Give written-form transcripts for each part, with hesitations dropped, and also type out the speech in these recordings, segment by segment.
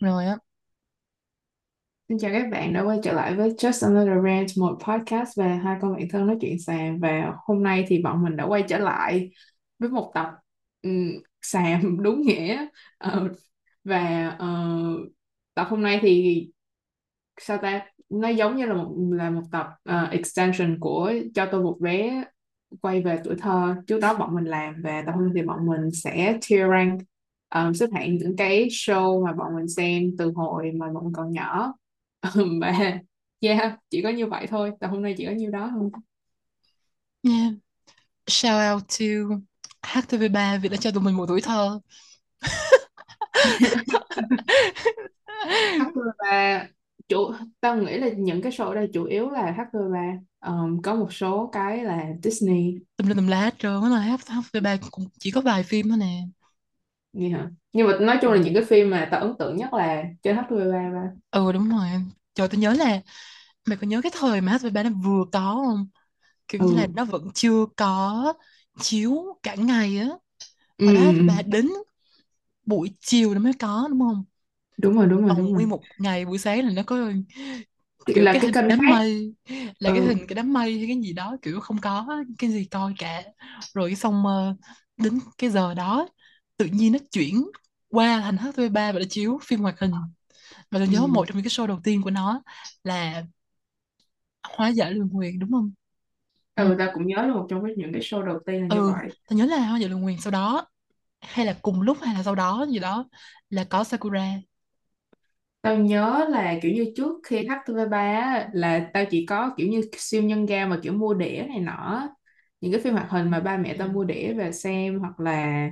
Rồi á. Xin chào các bạn đã quay trở lại với Just Another Rant, một podcast về hai con bạn thân nói chuyện xàm. Và hôm nay thì bọn mình đã quay trở lại với một tập xàm đúng nghĩa. Và tập hôm nay thì sao ta, nó giống như là một tập extension của Cho Tôi Một Vé Quay Về Tuổi Thơ trước đó bọn mình làm. Và tập hôm nay thì bọn mình sẽ tier rank, xếp hạng những cái show mà bọn mình xem từ hồi mà bọn mình còn nhỏ. Và yeah, chỉ có như vậy thôi. Tại hôm nay chỉ có nhiêu đó thôi. Yeah. Shout out to HTV3 vì đã cho tụi mình một tuổi thơ. HTV3 tao nghĩ là những cái show ở đây chủ yếu là HTV3. Có một số cái là Disney. Tùm lá hết trơn á. HTV3 cũng chỉ có vài phim thôi nè. Yeah. Nhưng mà nói chung là những cái phim mà tao ấn tượng nhất là trên HTV3 mà. Ừ đúng rồi. Trời, tao nhớ là mày có nhớ cái thời mà HTV3 nó vừa có không? Kiểu như là nó vẫn chưa có chiếu cả ngày á. Mà HTV3 đến buổi chiều nó mới có, đúng không? Đúng rồi. Nguyên một ngày buổi sáng là nó có kiểu là cái đám mây, là cái hình cái đám mây hay cái gì đó, kiểu không có cái gì coi cả. Rồi xong đến cái giờ đó tự nhiên nó chuyển qua thành HTV3 và đã chiếu phim hoạt hình. Và tôi nhớ một trong những cái show đầu tiên của nó là Hoa Dạ Lương Huyền, đúng không? Ta cũng nhớ là một trong những cái show đầu tiên là như vậy. Ta nhớ là Hoa Dạ Lương Huyền, sau đó hay là cùng lúc hay là sau đó gì đó là có Sakura. Tao nhớ là kiểu như trước khi HTV3 là tao chỉ có kiểu như siêu nhân ga mà kiểu mua đĩa này nọ, những cái phim hoạt hình mà ba mẹ tao mua đĩa về xem, hoặc là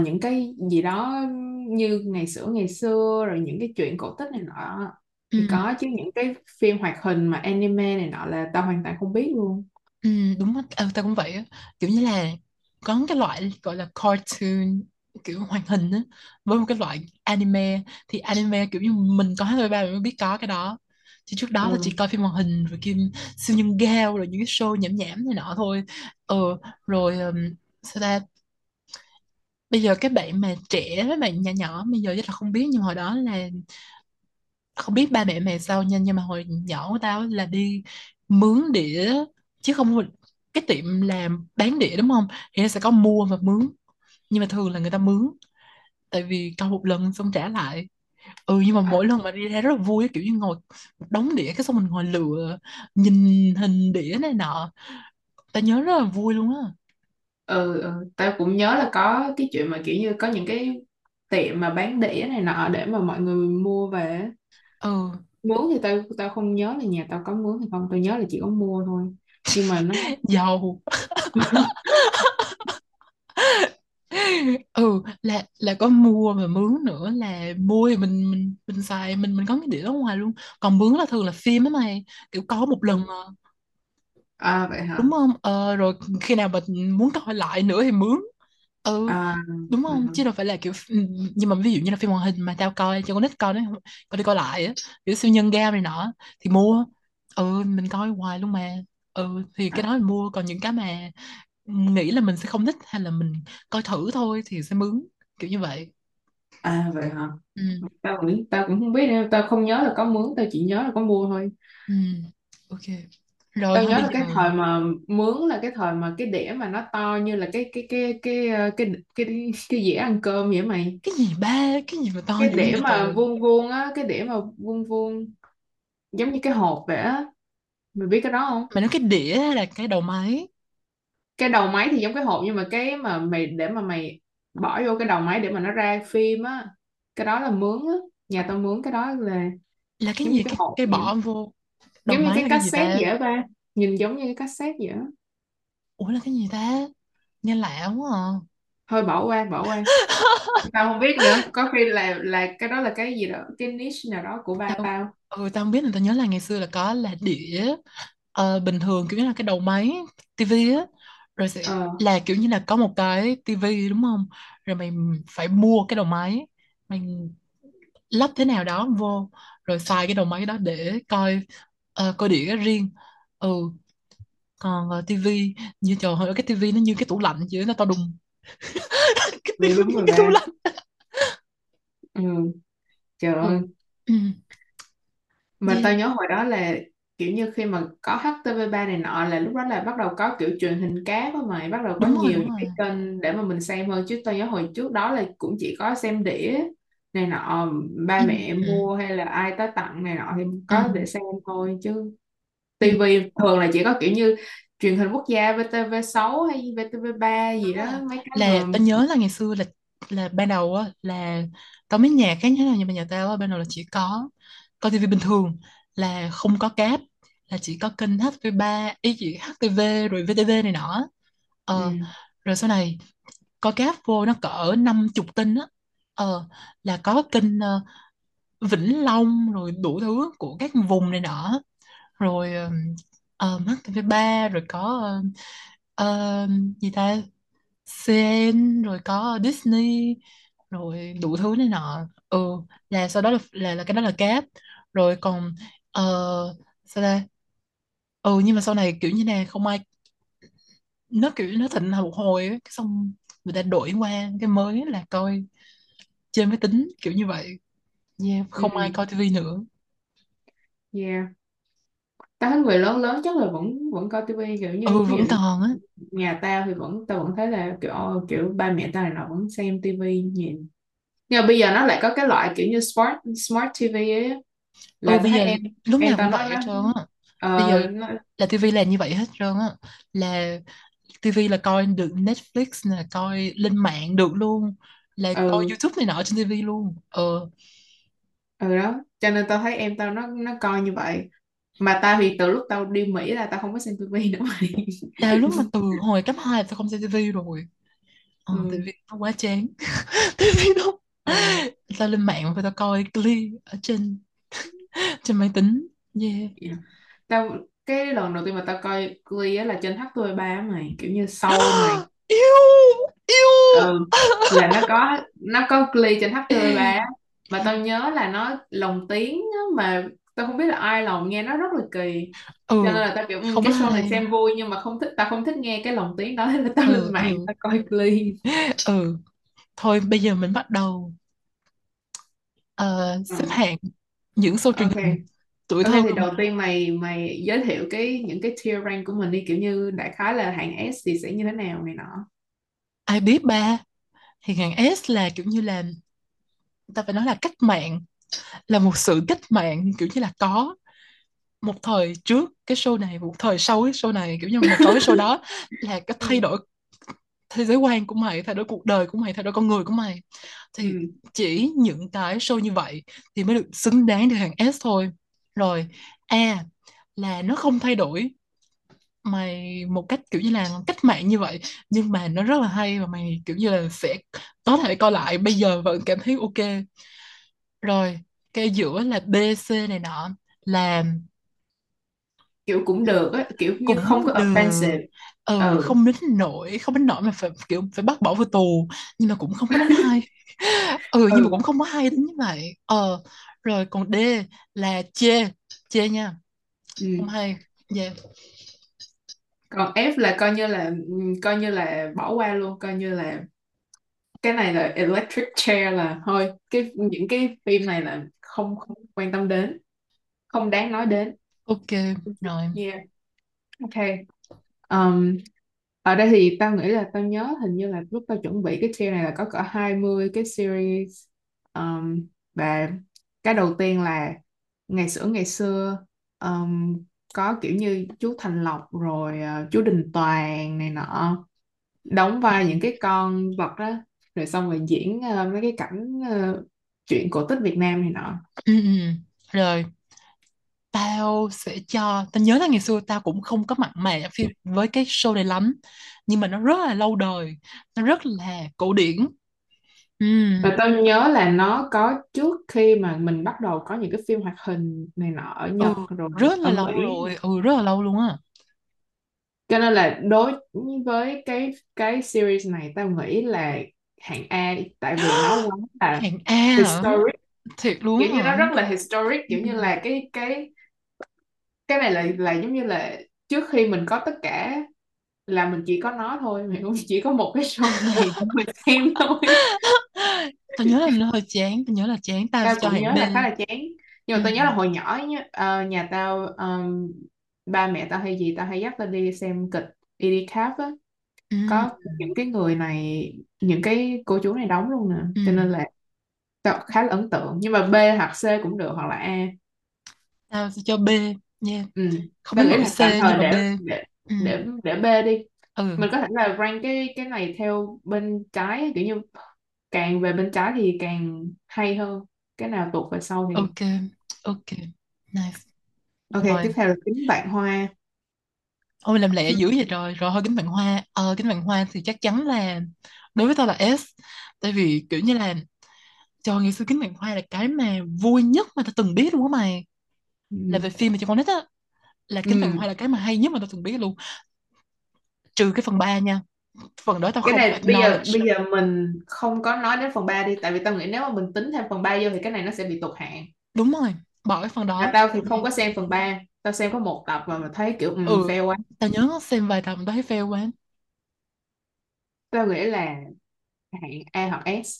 những cái gì đó như ngày xưa rồi những cái chuyện cổ tích này nọ thì có, chứ những cái phim hoạt hình mà anime này nọ là tao hoàn toàn không biết luôn. Đúng á, tao cũng vậy á, kiểu như là có cái loại gọi là cartoon kiểu hoạt hình á với một cái loại anime, thì anime kiểu như mình có HTV3 mới biết có cái đó, chứ trước đó là chỉ coi phim hoạt hình rồi phim siêu nhân gao rồi những cái show nhảm này nọ thôi. Rồi sao ta, bây giờ các bạn mà trẻ, các bạn nhỏ bây giờ chắc là không biết, nhưng hồi đó là không biết ba mẹ mày sao nha, nhưng mà hồi nhỏ của tao là đi mướn đĩa, chứ không cái tiệm làm bán đĩa đúng không, thì nó sẽ có mua và mướn, nhưng mà thường là người ta mướn tại vì coi một lần xong trả lại. Nhưng mà mỗi lần mà đi ra rất là vui, kiểu như ngồi đống đĩa cái xong mình ngồi lựa nhìn hình đĩa này nọ, tao nhớ rất là vui luôn á. Tao cũng nhớ là có cái chuyện mà kiểu như có những cái tiệm mà bán đĩa này nọ để mà mọi người mua về. Mướn thì tao không nhớ là nhà tao có mướn hay không, tao nhớ là chỉ có mua thôi, nhưng mà nó giàu. Là có mua và mướn nữa, là mua thì mình xài, mình có cái đĩa ở ngoài luôn, còn mướn là thường là phim á mày, kiểu có một lần mà. À vậy hả? Đúng không? Rồi khi nào mình muốn coi lại nữa thì mướn. Đúng không? Chứ đâu phải là kiểu, nhưng mà ví dụ như là phim hoạt hình mà tao coi cho con nít coi đấy, coi đi coi lại á, kiểu siêu nhân game này nọ thì mua. Mình coi hoài luôn mà. Thì cái đó mình mua, còn những cái mà nghĩ là mình sẽ không thích hay là mình coi thử thôi thì sẽ mướn, kiểu như vậy. À vậy hả? Tao cũng không biết nữa, tao không nhớ là có mướn, tao chỉ nhớ là có mua thôi. Ok. Rồi, tao nhớ là cái thời mà mướn là cái thời mà cái đĩa mà nó to như là cái dĩa ăn cơm vậy mày. Cái gì ba, cái gì mà to cái như đĩa mà vuông vuông á, cái đĩa mà vuông vuông giống như cái hộp vậy á, mày biết cái đó không? Mày nói cái đĩa hay là cái đầu máy? Cái đầu máy thì giống cái hộp, nhưng mà cái mà mày để mà mày bỏ vô cái đầu máy để mà nó ra phim á, cái đó là mướn á. Nhà tao mướn cái đó là cái gì, cái hộp, cái bỏ vô giống như cái cassette vậy ba, nhìn giống như cái cassette vậy. Ủa là cái gì ta, nghe lạ quá à. Thôi bỏ qua. Tao không biết nữa, có khi là cái đó là cái gì đó, cái niche nào đó của ba tao. Tao không biết, là tao nhớ là ngày xưa là có là đĩa bình thường kiểu như là cái đầu máy tivi á, rồi sẽ là kiểu như là có một cái tivi đúng không, rồi mày phải mua cái đầu máy, mày lắp thế nào đó vô rồi xài cái đầu máy đó để coi đĩa riêng. Còn tivi như trời ơi, cái tivi nó như cái tủ lạnh chứ, nó to đùng. Cái tivi như cái tủ lạnh. Trời ơi, Ừ. mà tao Thế nhớ hồi đó là kiểu như khi mà có HTV3 này nọ là lúc đó là bắt đầu có kiểu truyền hình cáp á, mày bắt đầu có nhiều đúng những rồi cái kênh để mà mình xem hơn, chứ tao nhớ hồi trước đó là cũng chỉ có xem đĩa này nọ, ba ừ, mẹ ừ, mua hay là ai tới tặng này nọ thì ừ. có để xem thôi, chứ Ừ. tivi thường là chỉ có kiểu như truyền hình quốc gia VTV6 hay VTV3 gì Đúng đó, rồi, mấy cái mà là tao nhớ là ngày xưa là ban đầu á, là tao mới nhà cái nhớ là nhà nhà tao á, ban đầu là chỉ có coi tivi bình thường, là không có cáp, là chỉ có kênh HTV3 ý chị HTV rồi VTV này nọ. ừ. ờ, Rồi sau này có cáp vô nó cỡ 50 kênh á, ờ, là có kênh Vĩnh Long rồi đủ thứ của các vùng này nọ, rồi HTV3 rồi có gì ta CN rồi có Disney rồi đủ thứ này nọ. Là sau đó là cái đó là cáp rồi, còn ờ, sao ta nhưng mà sau này kiểu như này không ai, nó kiểu nó thịnh một hồi á, cái xong người ta đổi qua cái mới là coi trên máy tính kiểu như vậy. Ừ. Không ai coi tivi nữa. Yeah. Tao thấy người lớn lớn chắc là vẫn vẫn coi tivi, kiểu như ví Vẫn dụ còn á. nhà tao thì tao vẫn thấy là kiểu kiểu ba mẹ tao này nó vẫn xem tivi nhìn, nhưng mà bây giờ nó lại có cái loại kiểu như smart smart tivi ấy á, là Bây thấy giờ lúc em nào tao cũng vậy hết trơn á, bây giờ nó là tivi là như vậy hết trơn á, là tivi là coi được Netflix nè, coi lên mạng được luôn, là coi ừ, YouTube này nọ trên tivi luôn. Đó, cho nên tao thấy em tao nó coi như vậy. Mà tao thì từ lúc tao đi Mỹ là tao không có xem tivi nữa mày. Là lúc mà từ hồi cấp 2 là tôi không xem tivi rồi. Ừ. Tivi nó quá chán. Tivi nó Ờ. tao lên mạng và tao coi Glee ở trên trên máy tính. yeah Dạ. Tao cái lần đầu tiên mà tao coi Glee á là trên HTV3 á mày, kiểu như show mày Yêu yêu ừ, là nó có Glee trên HTV3 á. Mà tao nhớ là nó lồng tiếng á, mà tao không biết là ai lồng, nghe nó rất là kỳ, cho nên ừ là tao kiểu Không có cái show này ai. xem vui nhưng mà tao không thích nghe cái lồng tiếng đó, thế là tao lên ừ mạng ừ tao coi Glee. ừ Thôi bây giờ mình bắt đầu xếp Ừ. hạng những show truyền hình Ok. tuổi Ok thơ thì của đầu mình. tiên mày mày giới thiệu những cái tier rank của mình đi, kiểu như đại khái là hạng S thì sẽ như thế nào này nọ. Ai biết ba thì hạng S là kiểu như là ta phải nói là cách mạng, là một sự cách mạng, kiểu như là có một thời trước cái show này, một thời sau cái show này, kiểu như một tối show đó là cái thay Ừ. đổi thế giới quan của mày, thay đổi cuộc đời của mày, thay đổi con người của mày, thì Ừ. chỉ những cái show như vậy thì mới được xứng đáng được hạng S thôi. Rồi A là nó không thay đổi mày một cách kiểu như là cách mạng như vậy, nhưng mà nó rất là hay và mày kiểu như là sẽ có thể coi lại bây giờ vẫn cảm thấy ok. Rồi cái giữa là B C này nọ là Kiểu cũng được á, kiểu như không cũng có được, offensive. ừ không đến nỗi mà phải bắt bỏ vô tù, nhưng mà cũng không có đến hay, nhưng mà ừ cũng không có hay đến như vậy. Rồi còn D là chê chê nha, không ừ. hay. yeah. Còn F là coi như là bỏ qua luôn, coi như là cái này là electric chair, là thôi những cái phim này là không không quan tâm đến, không đáng nói đến. Ok rồi. Yeah. Ok. Um, Ở đây thì tao nghĩ là tao nhớ hình như là lúc tao chuẩn bị cái tier này là có cỡ 20 cái series. Và cái đầu tiên là ngày xưa có kiểu như chú Thành Lộc rồi chú Đình Toàn này nọ đóng vai những cái con vật đó, rồi xong rồi diễn mấy cái cảnh chuyện cổ tích Việt Nam này nọ. Ừ. Rồi tao nhớ là ngày xưa tao cũng không có mặn mà với cái show này lắm, nhưng mà nó rất là lâu đời, nó rất là cổ điển. ừ Và tao nhớ là nó có trước khi mà mình bắt đầu có những cái phim hoạt hình này nọ ở Nhật ừ rồi Rất là ở lâu Mỹ, rồi, rất là lâu luôn á. cho nên là đối với cái series này tao nghĩ là hạng A, tại vì nó quá là Hạng A hả? historic, Thiệt luôn kiểu như nó hả? rất là historic, kiểu như Ừ. là cái này là giống như là trước khi mình có tất cả là mình chỉ có nó thôi, mình cũng chỉ có một cái show này để mình xem thôi. Tao nhớ là hơi chán, tao nhớ là chán, tao cho cũng nhớ là khá là chán. Nhưng mà tao nhớ là hồi nhỏ nhà tao, ba mẹ tao hay gì tao hay dắt tao đi xem kịch EDCAP á, có những cái người này, những cái cô chú này đóng luôn nè, cho nên là tao khá là ấn tượng. Nhưng mà B hoặc C cũng được, hoặc là A. Tao sẽ cho B nha. Không biết là C nhưng mà B. Để B đi. Mình có thể là rank cái này theo bên trái, kiểu như càng về bên trái thì càng hay hơn, cái nào tụt về sau thì ok nice. Ok rồi. Tiếp theo là Kính Vạn Hoa. Ôi làm lẹ dữ vậy. Rồi thôi Kính Vạn Hoa. Kính Vạn Hoa thì chắc chắn là đối với tao là S, tại vì kiểu như là cho ngày xưa Kính Vạn Hoa là cái mà vui nhất mà tao từng biết luôn á mày. Là về phim mà cho con nít á, là Kính Vạn Hoa là cái mà hay nhất mà tao từng biết luôn, trừ cái phần 3 nha. Phần đó tao cái không này bây giờ mình không có nói đến phần 3 đi, tại vì tao nghĩ nếu mà mình tính thêm phần 3 vô thì cái này nó sẽ bị tụt hạng. Đúng rồi, bỏ cái phần đó. Tao thì không có xem phần 3, tao xem có một tập mà thấy kiểu fail quá. Tao nhớ xem vài tập tao thấy fail quá. Tao nghĩ là hạng A hoặc S.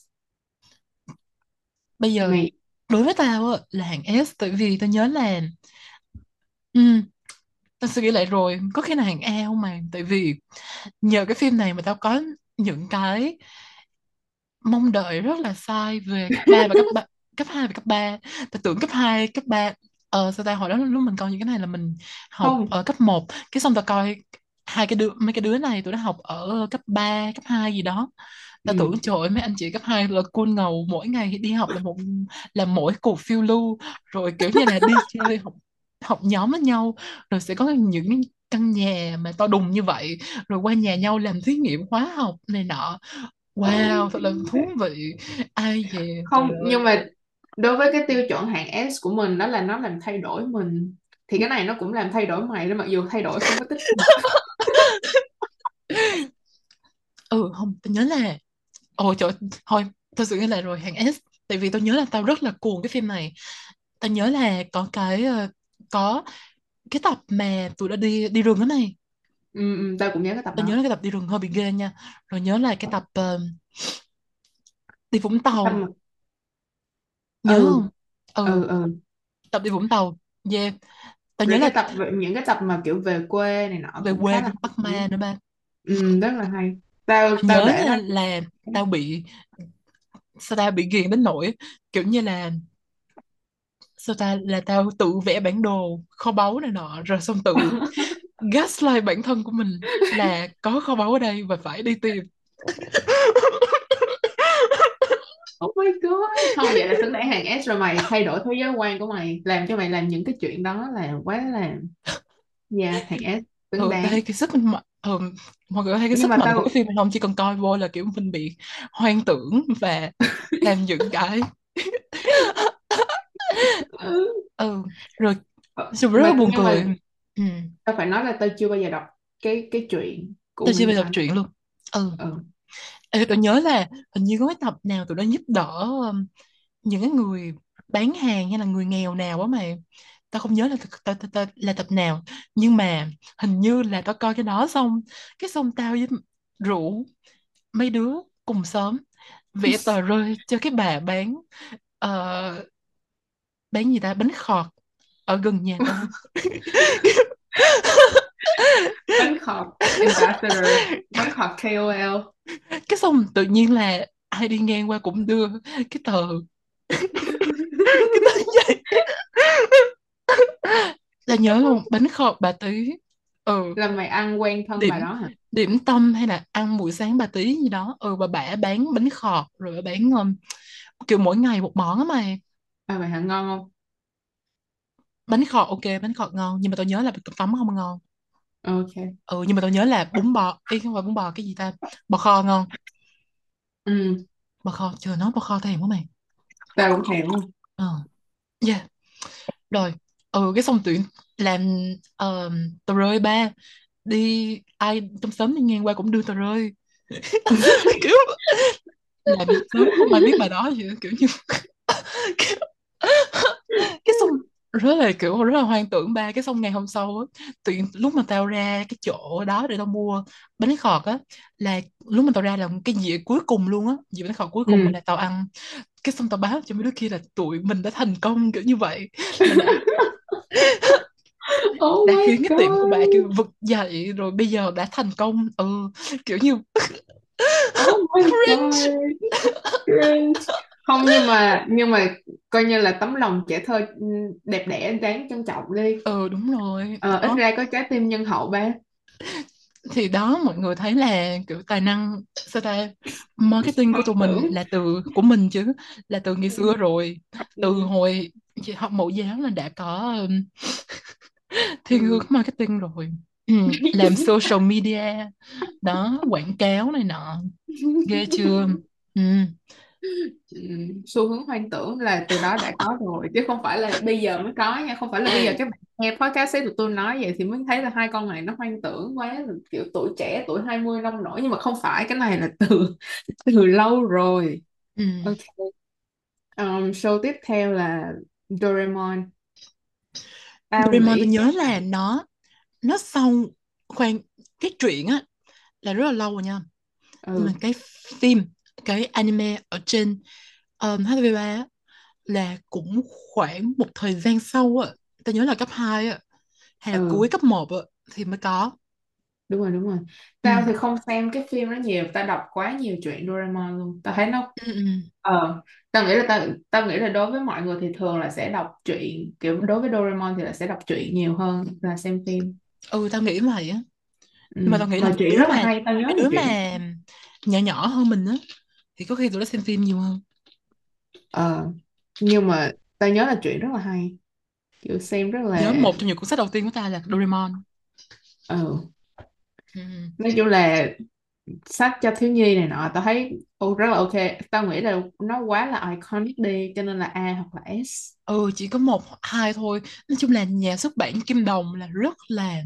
Bây giờ mày... đối với tao là hạng S, tại vì tao nhớ là tao suy nghĩ lại rồi, có khi nào hạng A không mày? Tại vì nhờ cái phim này mà tao có những cái mong đợi rất là sai về cấp 3 và cấp 2 và cấp 3. Tao tưởng cấp 2, cấp 3 sao ta, hồi đó lúc mình coi những cái này là mình học ở cấp 1, cái xong tao coi mấy cái đứa này tụi nó học ở cấp 3, cấp 2 gì đó. Tao tưởng trời ơi mấy anh chị cấp 2 là cool ngầu, mỗi ngày đi học là mỗi cuộc phiêu lưu, rồi kiểu như là đi chơi học nhóm với nhau, rồi sẽ có những căn nhà mà to đùng như vậy, rồi qua nhà nhau làm thí nghiệm hóa học này nọ. Wow, thật là thú vị. Ai về không, nhưng mà đối với cái tiêu chuẩn hạng S của mình đó là nó làm thay đổi mình, thì cái này nó cũng làm thay đổi mày đó, mặc dù thay đổi không có tích cực. Không, tôi nhớ là trời thôi tôi sự nghĩ lại rồi, hạng S, tại vì tôi nhớ là tao rất là cuồng cái phim này. Tao nhớ là có cái tập mà tụi đã đi rừng đó này. Tao cũng nhớ cái tập đó. Tao nhớ là cái tập đi rừng hơi bị ghê nha. Rồi nhớ là cái tập đi Vũng Tàu. Nhớ không? Tập đi Vũng Tàu. Yeah. Tao nhớ là tập, những cái tập mà kiểu về quê này nọ. Về quê của Bắc Ma nữa ba. Rất là hay. Tao nhớ là tao bị ghiền đến nỗi kiểu như là tao tự vẽ bản đồ kho báu này nọ, rồi xong tự gaslight bản thân của mình là có kho báu ở đây và phải đi tìm. Oh my god. Không, vậy là tính nãy hàng S rồi, mày thay đổi thế giới quan của mày, làm cho mày làm những cái chuyện đó là quá là hàng S tính đáng. Cái sức mạnh mọi người thấy cái sức mạnh của phim này không, chỉ cần coi vô là kiểu mình bị hoang tưởng và làm những cái rồi rất là buồn cười. Tao phải nói là tao chưa bao giờ đọc cái chuyện của tao, chưa bao giờ đọc chuyện luôn. Tao nhớ là hình như có cái tập nào tụi nó giúp đỡ những cái người bán hàng hay là người nghèo nào á mày. Tao không nhớ là tập nào, nhưng mà hình như là tao coi cái đó xong, cái xong tao với rủ mấy đứa cùng xóm vẽ tờ rơi cho cái bà bán gì ta, bánh khọt ở gần nhà tao. Bánh khọt ambassador, bánh khọt KOL. Cái xong tự nhiên là ai đi ngang qua cũng đưa cái tờ vậy. Là nhớ không, bánh khọt bà Tí. Là mày ăn quen thân bà đó hả? Điểm tâm hay là ăn buổi sáng bà Tí gì đó. Bà bán bánh khọt, rồi bà bán kiểu mỗi ngày một món á mày. Mày hả, ngon không? Bánh khọt ok, bánh khọt ngon. Nhưng mà tao nhớ là cục tấm không ngon. Ok. Nhưng mà tao nhớ là bún bò. Ý không phải bún bò, cái gì ta? Bò kho ngon. Bò kho, trời nó bò kho thèm quá mày. Tao cũng thèm luôn. Yeah. Rồi. Cái xong tuyển làm tờ rơi ba. Đi, ai trong xóm đi ngang qua cũng đưa tờ rơi. Kiểu làm sớm không ai biết bà đó vậy. Kiểu như cái xong rất là hoang tưởng ba. Cái xong ngày hôm sau á, lúc mà tao ra cái chỗ đó để tao mua bánh khọt á, là lúc mà tao ra là cái dĩa cuối cùng luôn á, dĩa bánh khọt cuối cùng là tao ăn. Cái xong tao báo cho mấy đứa kia là tụi mình đã thành công, kiểu như vậy. Đã khiến cái tiệm của bà kiểu vực dậy rồi, bây giờ đã thành công. Kiểu như cringe. Không, nhưng mà coi như là tấm lòng trẻ thơ đẹp đẽ đáng trân trọng đi. Đúng rồi. Ít ra có trái tim nhân hậu ba. Thì đó, mọi người thấy là kiểu tài năng sao ta, marketing của tụi mình là từ của mình chứ, là từ ngày xưa rồi, từ hồi học mẫu giáo là đã có thiên hướng marketing rồi. Làm social media đó, quảng cáo này nọ, ghê chưa. Xu hướng hoang tưởng là từ đó đã có rồi, chứ không phải là bây giờ mới có nha. Không phải là bây giờ các bạn nghe podcast ấy tụi tôi nói vậy thì mới thấy là hai con này nó hoang tưởng quá, kiểu tuổi trẻ, tuổi 20 nông nổi. Nhưng mà không phải, cái này là từ lâu rồi. Okay. Show tiếp theo là Doraemon. Doraemon tôi nhớ là nó xong khoan, cái truyện á là rất là lâu rồi nha. Nhưng mà cái phim, cái anime ở trên HTV3 là cũng khoảng một thời gian sau á, ta nhớ là cấp 2 á, hay là cuối cấp 1 á thì mới có. Đúng rồi. Tao thì không xem cái phim nó nhiều, tao đọc quá nhiều chuyện Doraemon luôn. Tao thấy nó tao nghĩ là đối với mọi người thì thường là sẽ đọc truyện, kiểu đối với Doraemon thì là sẽ đọc truyện nhiều hơn là xem phim. Tao nghĩ vậy á. Mà tao nghĩ là chuyện rất là hay, tao nhớ đứa mà nhỏ hơn mình á thì có khi tụi nó xem phim nhiều hơn. Nhưng mà tao nhớ là chuyện rất là hay, kiểu xem rất là... Nhớ một trong những cuốn sách đầu tiên của ta là Doraemon. Nói chung là sách cho thiếu nhi này nọ, tao thấy rất là ok. Tao nghĩ là nó quá là iconic đi, cho nên là A hoặc là S. Chỉ có một hai thôi. Nói chung là nhà xuất bản Kim Đồng là rất là...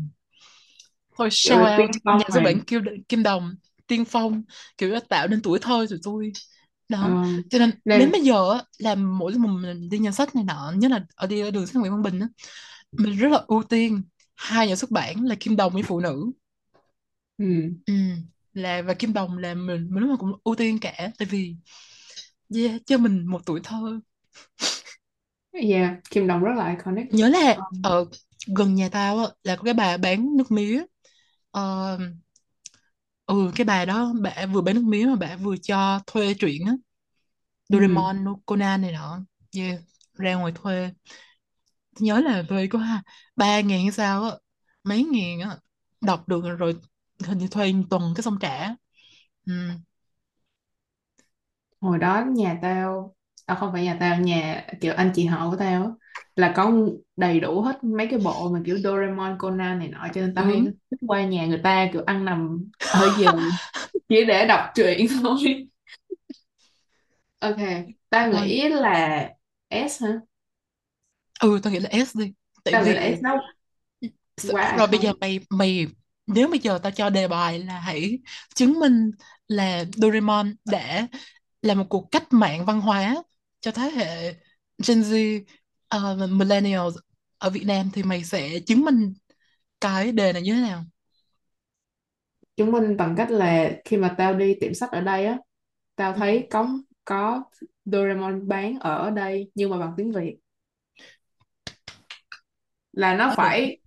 Thôi shout out nhà xuất bản Kim Đồng tiên phong, kiểu đã tạo nên tuổi thơ tụi tôi đó. Cho nên đến bây giờ là mỗi lần mình đi nhà sách này nọ, nhất là ở đường Nguyễn Văn Bình á, mình rất là ưu tiên hai nhà xuất bản là Kim Đồng với Phụ Nữ. Là và Kim Đồng là mình lúc nào cũng ưu tiên cả, tại vì cho mình một tuổi thơ. Kim Đồng rất là iconic. Nhớ là ở gần nhà tao là có cái bà bán nước mía. Cái bà đó, bà vừa bán nước mía mà bà vừa cho thuê truyện á, Doraemon, Conan này nọ, ra ngoài thuê. Tôi nhớ là thuê có 3.000 hay sao á, mấy ngàn á, đọc được rồi, hình như thuê tuần cái xong trả. Hồi đó nhà tao, không phải nhà tao, nhà kiểu anh chị họ của tao á, là có đầy đủ hết mấy cái bộ mà kiểu Doraemon, Conan này nọ, cho nên tao hay thích qua nhà người ta kiểu ăn nằm ở giường chỉ để đọc truyện thôi. Ok, tao nghĩ là S hả? Tao nghĩ là S đi. Tao nghĩ là S đâu. Rồi bây giờ mày nếu bây giờ tao cho đề bài là hãy chứng minh là Doraemon đã là một cuộc cách mạng văn hóa cho thế hệ Gen Z, millennials ở Việt Nam, thì mày sẽ chứng minh cái đề này như thế nào? Chứng minh bằng cách là khi mà tao đi tiệm sách ở đây á, tao thấy có Doraemon bán ở đây nhưng mà bằng tiếng Việt. Là nó phải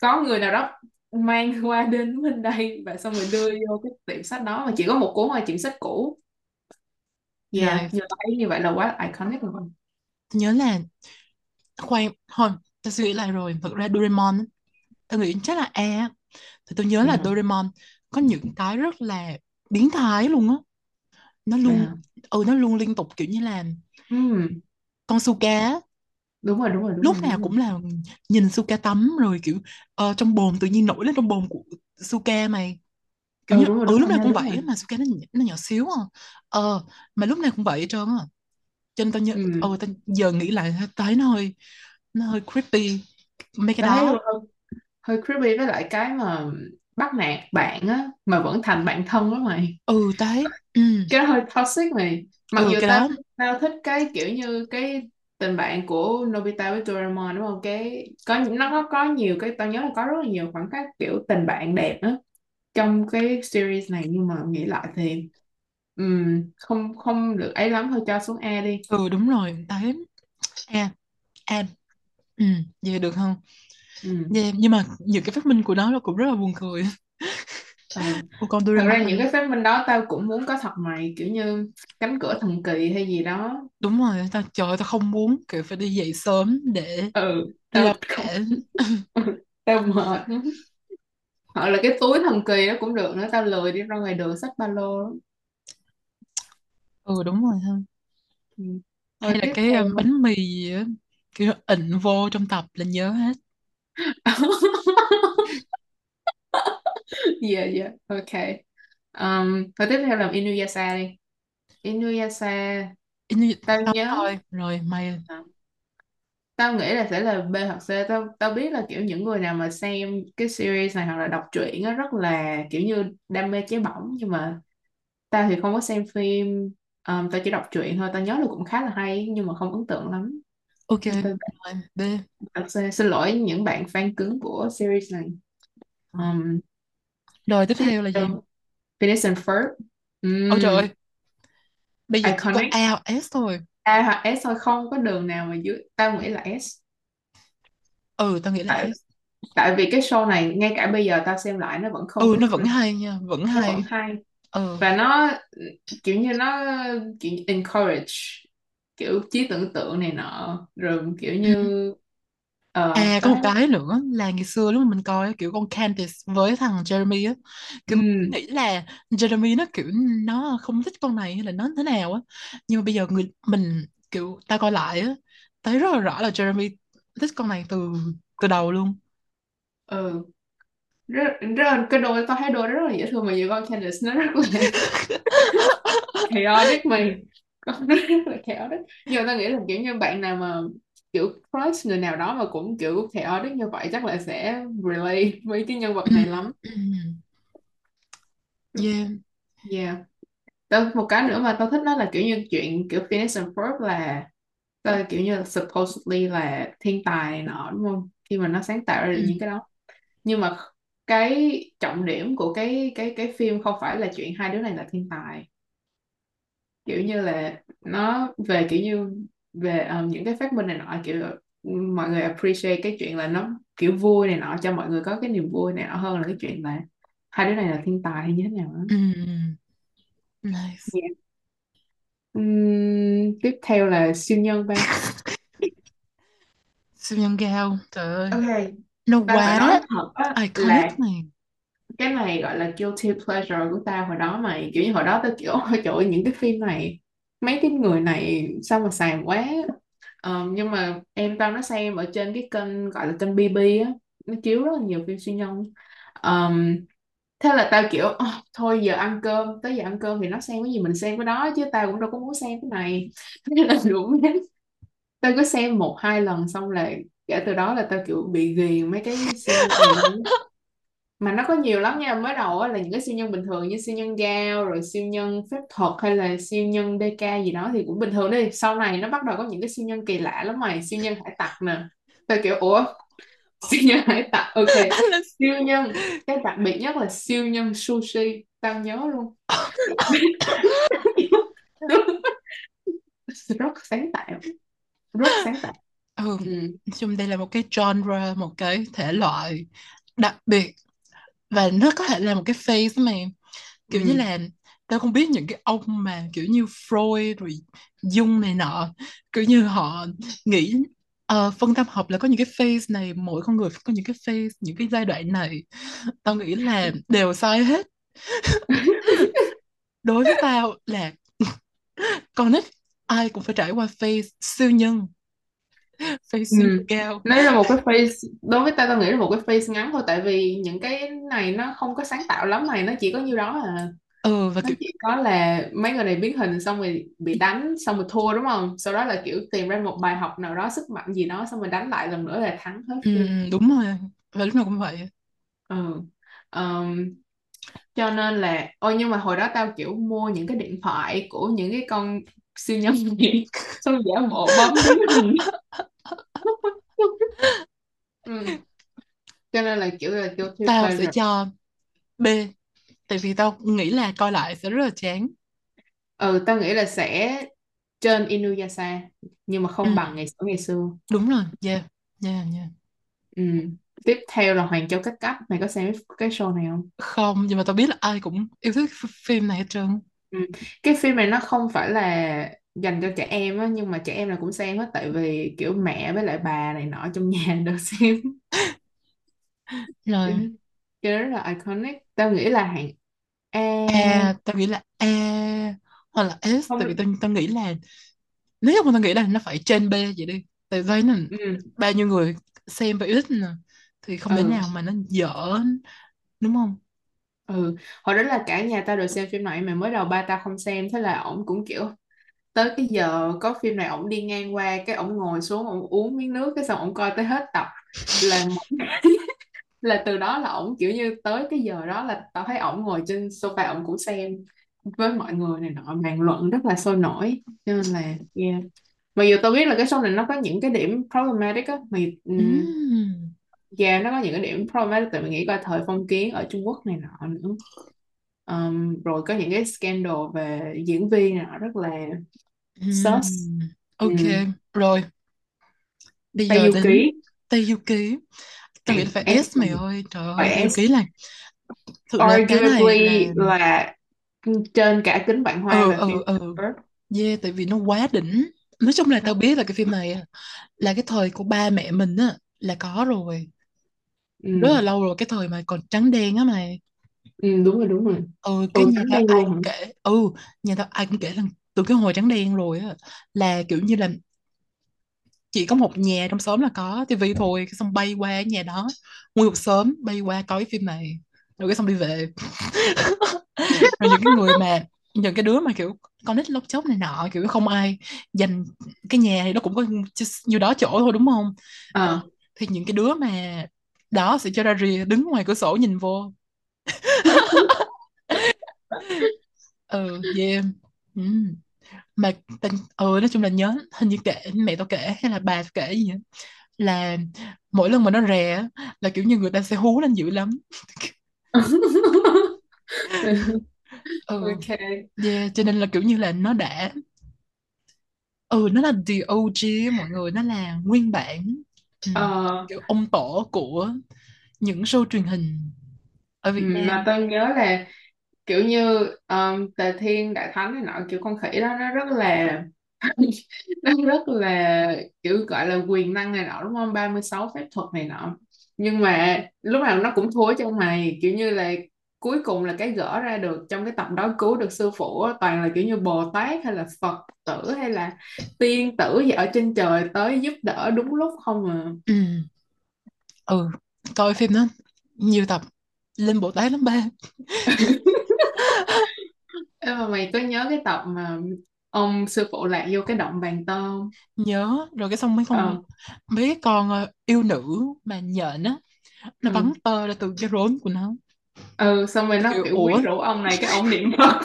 có người nào đó mang qua đến bên đây và xong rồi đưa vô cái tiệm sách đó, mà chỉ có một cuốn là chuyện sách cũ. Nhiều thấy như vậy là quá iconic rồi. Nhớ là tao suy nghĩ lại rồi, thật ra Doraemon tao nghĩ chắc là A. Thì tao nhớ là Doraemon có những cái rất là biến thái luôn á, nó luôn nó luôn liên tục, kiểu như là con Suka, đúng rồi lúc nào cũng là nhìn Suka tắm rồi kiểu trong bồn tự nhiên nổi lên trong bồn của Suka mày, kiểu như lúc nào cũng vậy rồi. Mà Suka nó nhỏ xíu mà lúc nào cũng vậy hết trơn á. Cho nên tao nhớ, tao giờ nghĩ lại thấy nó hơi creepy, mấy cái đó hơi creepy, với lại cái mà bắt nạt bạn á mà vẫn thành bạn thân đó mày. Cái đó hơi toxic mày. Mặc dù tao thích cái kiểu như cái tình bạn của Nobita với Doraemon đúng không? Cái có nó có nhiều cái, tao nhớ là có rất là nhiều khoảng cách kiểu tình bạn đẹp á trong cái series này, nhưng mà nghĩ lại thì không được ấy lắm, thôi cho xuống A đi. Ừ đúng rồi, thấy A vậy được không? Nhưng mà những cái phát minh của nó cũng rất là buồn cười. Còn Doraemon, thật ra những cái phát minh đó tao cũng muốn có thật mày, kiểu như cánh cửa thần kỳ hay gì đó. Đúng rồi, tao không muốn kiểu phải đi dậy sớm để tao mệt. Hoặc là cái túi thần kỳ đó cũng được nữa, tao lười đi ra ngoài đường xách ba lô đó. Ừ đúng rồi thôi. Hay là cái bánh mì gì á, kiểu ịnh vô trong tập là nhớ hết. Yeah, ok. Và tiếp theo là Inuyasha đi. Tao nhớ thôi. Rồi mày. Tao nghĩ là sẽ là B hoặc C. Tao biết là kiểu những người nào mà xem cái series này hoặc là đọc truyện á, rất là kiểu như đam mê cháy bỏng. Nhưng mà tao thì không có xem phim, tao chỉ đọc truyện thôi. Tao nhớ là cũng khá là hay nhưng mà không ấn tượng lắm. Ok, B. Xin lỗi những bạn fan cứng của series này. Rồi tiếp theo là gì? Phineas and Ferb. Ôi trời ơi, bây giờ có A hoặc S thôi. A hoặc S thôi, không có đường nào mà dưới. Tao nghĩ là S. Ừ tao nghĩ là S. Tại vì cái show này ngay cả bây giờ tao xem lại nó vẫn không. Ừ nó vẫn hay nha, vẫn hay. Ừ. Và nó kiểu như nó kiểu encourage kiểu trí tưởng tượng này nọ, rồi kiểu như có một cái nữa là ngày xưa lúc mình coi kiểu con Candice với thằng Jeremy á, kiểu mình nghĩ là Jeremy nó kiểu nó không thích con này hay là nó thế nào á, nhưng mà bây giờ mình kiểu ta coi lại á, thấy rất là rõ là Jeremy thích con này từ đầu luôn. Ừ. Rất cái đôi, tao thấy đôi rất là dễ thương, mà nhiều con Candice nó rất là chaotic, mình con rất là chaotic. Nhưng mà tao nghĩ là kiểu như bạn nào mà kiểu crush người nào đó mà cũng kiểu chaotic như vậy chắc là sẽ relate với cái nhân vật này lắm. Yeah. Tao một cái nữa mà tao thích nó là kiểu như chuyện kiểu Phineas and Ferb là tao kiểu như là supposedly là thiên tài này nọ đúng không? Khi mà nó sáng tạo ra được những cái đó. Nhưng mà cái trọng điểm của cái phim không phải là chuyện hai đứa này là thiên tài. Kiểu như là nó về kiểu như về những cái phát minh này nọ, kiểu mọi người appreciate cái chuyện là nó kiểu vui này nọ, cho mọi người có cái niềm vui này nọ hơn là cái chuyện là hai đứa này là thiên tài hay như thế nào đó. Nice. Yeah. Tiếp theo là siêu nhân ba. Siêu nhân gao, trời ơi. Okay. Nó quá iconic này. Cái này gọi là guilty pleasure của tao hồi đó mày. Kiểu như hồi đó tao kiểu trời ơi, những cái phim này mấy cái người này sao mà xàm quá. Nhưng mà em tao nó xem ở trên cái kênh gọi là kênh BB á, nó chiếu rất là nhiều phim siêu nhân. Thế là tao kiểu thôi giờ ăn cơm, tới giờ ăn cơm thì nó xem cái gì mình xem cái đó, chứ tao cũng đâu có muốn xem cái này. Thế là đúng hết, tao cứ xem 1-2 lần xong là kể từ đó là tao kiểu bị ghiền mấy cái siêu nhân. Mà nó có nhiều lắm nha, mới đầu là những cái siêu nhân bình thường như siêu nhân gao rồi siêu nhân phép thuật hay là siêu nhân DK gì đó thì cũng bình thường đi, sau này nó bắt đầu có những cái siêu nhân kỳ lạ lắm mày, siêu nhân hải tặc nè, tao kiểu ủa siêu nhân hải tặc, ok siêu nhân, cái đặc biệt nhất là siêu nhân sushi, tao nhớ luôn. Rất sáng tạo. Nói chung đây là một cái genre, một cái thể loại đặc biệt và nó có thể là một cái phase mà kiểu như là tao không biết những cái ông mà kiểu như Freud rồi Jung này nọ, kiểu như họ nghĩ phân tâm học là có những cái phase này, mỗi con người có những cái phase, những cái giai đoạn này, tao nghĩ là đều sai hết. Đối với tao là con nít ai cũng phải trải qua phase siêu nhân. Nó là một cái phase, đối với tao nghĩ là một cái phase ngắn thôi, tại vì những cái này nó không có sáng tạo lắm này, nó chỉ có nhiêu đó à. Và nó chỉ có là mấy người này biến hình xong rồi bị đánh xong rồi thua đúng không, sau đó là kiểu tìm ra một bài học nào đó, sức mạnh gì đó, xong rồi đánh lại lần nữa là thắng hết. Đúng rồi, và lúc nào cũng vậy. Cho nên là nhưng mà hồi đó tao kiểu mua những cái điện thoại của những cái con siêu nhân nhỉ, xong giả mộ bấm đứng. Cho nên là kiểu là tao sẽ cho B, tại vì tao nghĩ là coi lại sẽ rất là chán. Ừ, tao nghĩ là sẽ trên Inuyasha nhưng mà không bằng ngày xưa. Đúng rồi, yeah. Tiếp theo là Hoàng Châu Cách Cách. Mày có xem cái show này không? Không, nhưng mà tao biết là ai cũng yêu thích phim này hết trơn. Cái phim này nó không phải là dành cho trẻ em á, nhưng mà trẻ em là cũng xem hết, tại vì kiểu mẹ với lại bà này nọ trong nhà đều xem. Rồi. Cái đó là iconic. Tao nghĩ là hạng A, tao nghĩ là A hoặc là S, tại vì tao nghĩ là nếu không, tao nghĩ là nó phải trên B vậy đi. Tại vì nó bao nhiêu người xem và yêu thích nè, thì không thể nào mà nó dở, đúng không? Hồi đó là cả nhà tao đều xem phim này, mà mới đầu ba tao không xem, thế là ổng cũng kiểu tới cái giờ có phim này ổng đi ngang qua cái ổng ngồi xuống ổng uống miếng nước, cái xong ổng coi tới hết tập là là từ đó là ổng kiểu như tới cái giờ đó là tao thấy ổng ngồi trên sofa ổng cũng xem với mọi người này nọ, bàn luận rất là sôi nổi, cho nên là yeah. Mặc dù tao biết là cái show này nó có những cái điểm problematic á, nó có những cái điểm problematic, tại mình nghĩ coi thời phong kiến ở Trung Quốc này nọ nữa. Rồi có những cái scandal về diễn viên này nọ rất là sus. Rồi. Bây giờ đến Tây Du Ký. Tao nghĩ phải S mày ơi, trời ơi, Tây Du Ký là arguably là trên cả Kính Vạn Hoa và Phineas and Ferb. Yeah, tại vì nó quá đỉnh. Nói chung là tao biết là cái phim này là cái thời của ba mẹ mình á, là có rồi, rất là lâu rồi, cái thời mà còn trắng đen á mày. Đúng rồi. Cái nhà tao ai cũng kể, là từ cái hồi trắng đen rồi á, là kiểu như là chỉ có một nhà trong xóm là có tivi thôi, cái xong bay qua nhà đó, nguyên một xóm bay qua coi cái phim này, rồi cái xong đi về. Rồi những cái người mà những cái đứa mà kiểu con nít lóc chóc này nọ, kiểu không ai dành cái nhà thì nó cũng có nhiều đó chỗ thôi, đúng không? Thì những cái đứa mà đó sẽ cho ra rìa đứng ngoài cửa sổ nhìn vô. Mà nói chung là nhớ, hình như kể mẹ tao kể hay là bà tao kể gì vậy, là mỗi lần mà nó rè là kiểu như người ta sẽ hú lên dữ lắm. Cho nên là kiểu như là nó đã nó là the OG, mọi người, nó là nguyên bản kiểu ông tổ của những show truyền hình ở Việt Nam. Mà tôi nhớ là kiểu như Tề Thiên, Đại Thánh này nọ, kiểu con khỉ đó nó rất là kiểu gọi là quyền năng này nọ, đúng không? 36 phép thuật này nọ, nhưng mà lúc nào nó cũng thua trong mày, kiểu như là cuối cùng là cái gỡ ra được trong cái tập đó, cứu được sư phụ toàn là kiểu như Bồ Tát hay là Phật tử hay là tiên tử gì ở trên trời tới giúp đỡ đúng lúc không à. Coi phim đó nhiều tập lên Bồ Tát lắm ba. Em mà mày có nhớ cái tập mà ông sư phụ lạc vô cái động bàn tôm? Nhớ rồi, cái xong mấy con yêu nữ mà nhện á, nó bắn tơ ra từ cái rốn của nó. Xong rồi nó kiểu quyến rũ ông này, cái ông niệm Phật.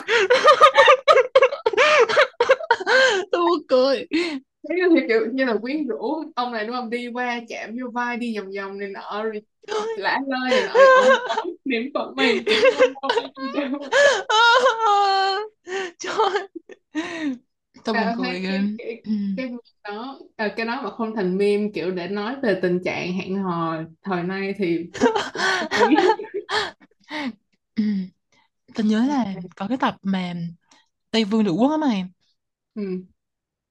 Tôi cười. Thế thì kiểu như là quyến rũ ông này, đúng không? Đi qua chạm vô vai, đi vòng vòng này nọ, rồi lả lơi này nọ, ông niệm Phật mày. Trời. Tôi buồn cười ghê. Cái đó mà không thành meme, kiểu để nói về tình trạng hẹn hò thời nay thì. Tôi nhớ là có cái tập mà Tây Vương Nữ Quốc á mày.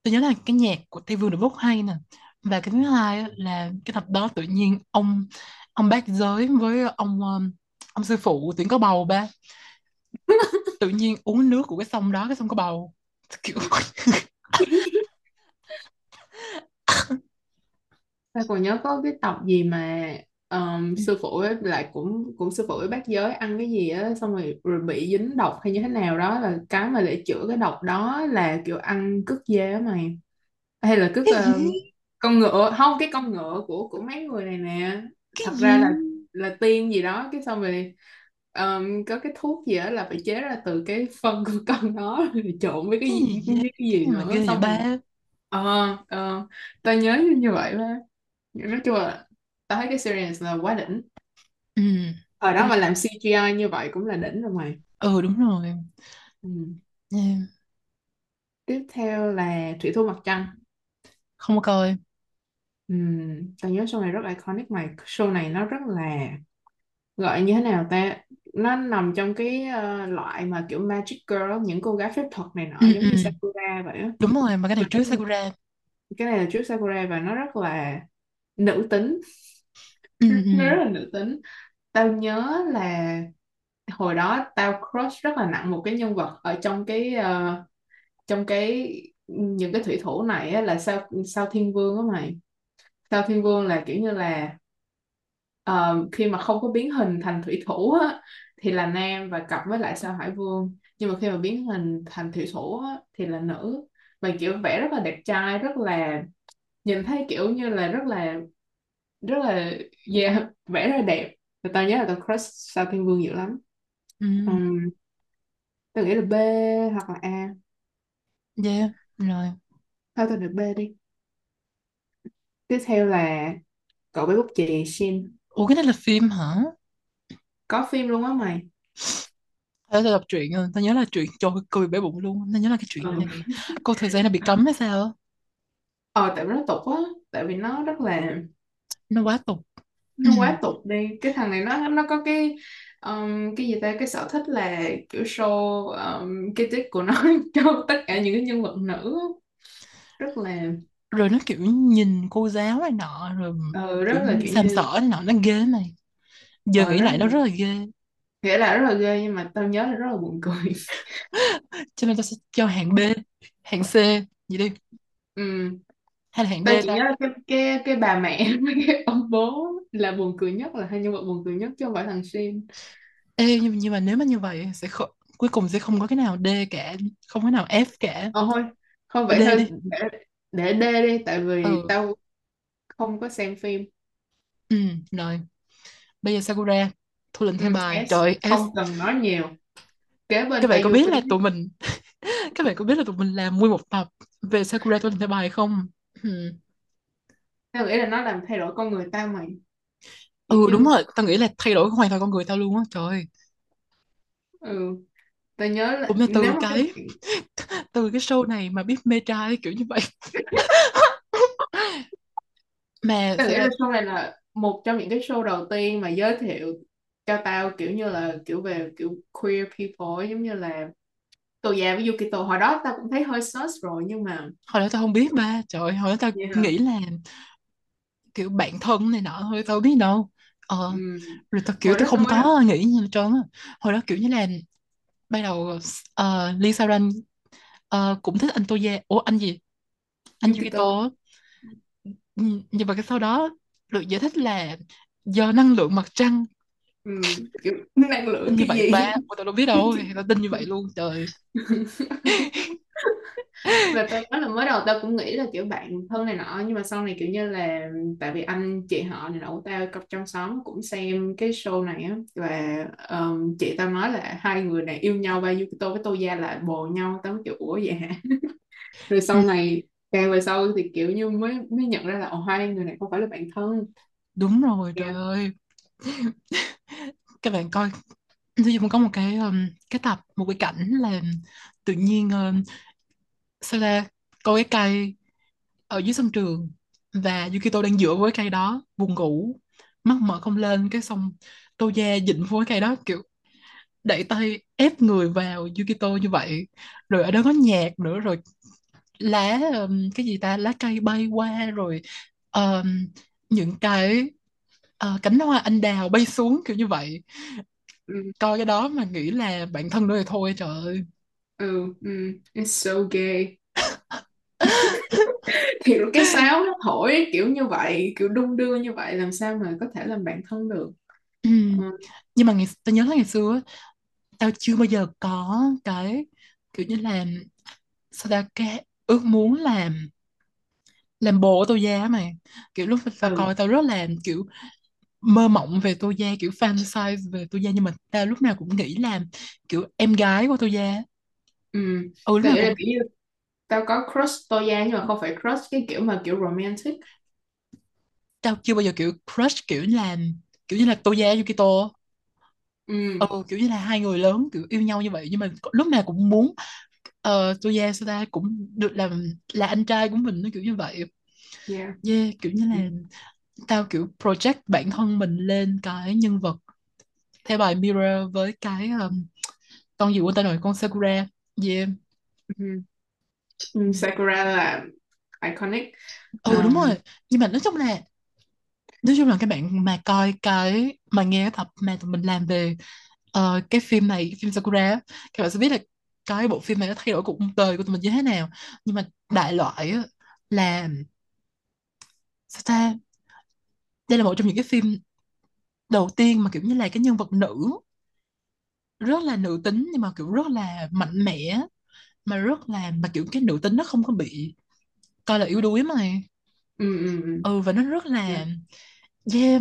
Tôi nhớ là cái nhạc của Tây Vương Nữ Quốc hay nè. Và cái thứ hai là cái tập đó tự nhiên ông bác giới với ông sư phụ tuyển có bầu ba. Tự nhiên uống nước của cái sông đó, cái sông có bầu. Kiểu ta còn nhớ có cái tập gì mà sư phụ ấy lại cũng sư phụ với bác giới ăn cái gì á, xong rồi bị dính độc hay như thế nào đó, là cái mà để chữa cái độc đó là kiểu ăn cứt dê á mày, hay là cứt con ngựa, không, cái con ngựa của mấy người này nè, thật ra là tiên gì đó, cái xong rồi có cái thuốc gì đó là phải chế ra từ cái phân của con nó rồi trộn với cái gì mà cái xong ba. Tao nhớ như vậy mà. Nói chung là tao thấy cái series là quá đỉnh. Ở đó mà làm CGI như vậy cũng là đỉnh rồi mày. Ừ đúng rồi. Yeah. Tiếp theo là Thủy Thủ Mặt Trăng. Không có coi. Tao nhớ show này rất iconic mày. Show này nó rất là gọi như thế nào ta, nó nằm trong cái loại mà kiểu magic girl, những cô gái phép thuật này nọ, giống như Sakura vậy đó. Đúng rồi, mà cái này trước Sakura. Cái này là trước Sakura và nó rất là nữ tính. Nó rất là nữ tính. Tao nhớ là hồi đó tao crush rất là nặng một cái nhân vật ở trong cái những cái thủy thủ này á, là Sao Thiên Vương đó mày. Sao Thiên Vương là kiểu như là khi mà không có biến hình thành thủy thủ á, thì là nam và cặp với lại Sao Hải Vương, nhưng mà khi mà biến hình thành thủy thủ á, thì là nữ, và kiểu vẽ rất là đẹp trai, rất là nhìn thấy kiểu như là rất là vẽ rất là đẹp. Và tao nhớ là tao crush Sao Thiên Vương dữ lắm. Tao nghĩ là B hoặc là A. Yeah, rồi. Thôi tao được B đi. Tiếp theo là Cậu Bé Bút Chì Shin. Ủa cái này là phim hả? Có phim luôn á mày. Tao đọc truyện rồi. Tao nhớ là truyện cho cô bị bé bụng luôn. Tao nhớ là cái truyện này. Cô thời gian là bị cấm hay sao? Tại vì nó tục á. Tại vì nó rất là nó quá tục. Nó quá tục đi. Cái thằng này nó có cái gì ta, cái sở thích là kiểu show cái tích của nó cho tất cả những cái nhân vật nữ, rất là rồi nó kiểu nhìn cô giáo này nọ rồi rất là kiểu sàm sỡ này nọ, nó ghê này giờ nghĩ lại nó rất là ghê, nghĩa là rất là ghê, nhưng mà tao nhớ là rất là buồn cười. Cho nên tao sẽ cho hạng B hạng C gì đi. Hay là hạng B tao chỉ nhớ là cái bà mẹ với cái ông bố là buồn cười nhất, là hai nhân vật buồn cười nhất chứ không phải thằng Shin. Ê nhưng mà nếu mà như vậy sẽ cuối cùng sẽ không có cái nào D cả, không có nào F cả. Thôi không vậy thôi để D đi, tại vì tao không có xem phim. Rồi bây giờ Sakura Thu Lệnh Theo Bài. Trời không cần nói nhiều. Kế bên các bạn có biết là tụi mình các bạn có biết là tụi mình làm nguyên một tập về Sakura Thu Lệnh Theo Bài không? Tao nghĩ là nó làm thay đổi con người tao mày. Đúng rồi, tao nghĩ là thay đổi hoàn toàn con người tao luôn á, trời. Tao nhớ là từ cái show này mà biết mê trai kiểu như vậy. Mà tao nghĩ là show này là một trong những cái show đầu tiên mà giới thiệu cho tao kiểu như là kiểu về kiểu queer people, giống như là Toya với Yukito. Hồi đó tao cũng thấy hơi sus rồi, nhưng mà hồi đó tao không biết ba, trời, hồi đó tao nghĩ là kiểu bạn thân này nọ thôi, tao biết đâu. Rồi tao kiểu tao không có nghĩ như trơn á. Hồi đó kiểu như là ban đầu Lisa Ran cũng thích anh Toya, anh gì? Anh Yukito. Nhưng mà cái sau đó được giải thích là do năng lượng mặt trăng. Kiểu năng lượng như vậy ba, tao đâu biết đâu, tao tin như vậy luôn, trời. Và tao nói là mới đầu tao cũng nghĩ là kiểu bạn thân này nọ, nhưng mà sau này kiểu như là tại vì anh chị họ này nọ của tao trong xóm cũng xem cái show này á, và chị tao nói là hai người này yêu nhau và Yukito với Toya là bồ nhau. Tao kiểu ủa vậy hả? Rồi sau này càng về sau thì kiểu như mới nhận ra là hai người này không phải là bạn thân. Đúng rồi, trời ơi. Các bạn coi ví dụ có một cái tập, một cái cảnh là tự nhiên sao ra coi cái cây ở dưới sân trường và Yukito đang dựa với cây đó buồn ngủ, mắt mở không lên, cái xong Toya dịnh với cây đó kiểu đẩy tay ép người vào Yukito như vậy. Rồi ở đó có nhạc nữa, rồi lá cái gì ta, lá cây bay qua, rồi những cái cánh hoa anh đào bay xuống kiểu như vậy. Coi cái đó mà nghĩ là bạn thân nữa thì thôi, trời ơi. It's so gay. Thì cái sáo nó thổi kiểu như vậy, kiểu đung đưa như vậy, làm sao mà có thể làm bạn thân được. Nhưng mà tao nhớ là ngày xưa tao chưa bao giờ có cái kiểu như là sao ta, cái ước muốn làm bồ của Toya mà. Kiểu lúc tao coi tao rất là kiểu mơ mộng về Toya, kiểu fan size về Toya, nhưng mà tao lúc nào cũng nghĩ là kiểu em gái của Toya. Tại vì là kiểu như tao có crush Toya nhưng mà không phải crush cái kiểu mà kiểu romantic. Tao chưa bao giờ kiểu crush kiểu như là Toya Yukito. Kiểu như là hai người lớn kiểu yêu nhau như vậy, nhưng mà lúc nào cũng muốn Toya Sota cũng được là anh trai của mình, nó kiểu như vậy. Kiểu như là tao kiểu project bản thân mình lên cái nhân vật theo bài Mirror với cái con gì của tao nói, con Sakura. Sakura là iconic. Đúng rồi, nhưng mà nói chung là các bạn mà coi cái mà nghe tập mà tụi mình làm về cái phim này, phim Sakura, các bạn sẽ biết là cái bộ phim này nó thay đổi cuộc đời của tụi mình như thế nào. Nhưng mà đại loại là sao ta, đây là một trong những cái phim đầu tiên mà kiểu như là cái nhân vật nữ rất là nữ tính, nhưng mà kiểu rất là mạnh mẽ, mà rất là mà kiểu cái nữ tính nó không có bị coi là yếu đuối mà. Và nó rất là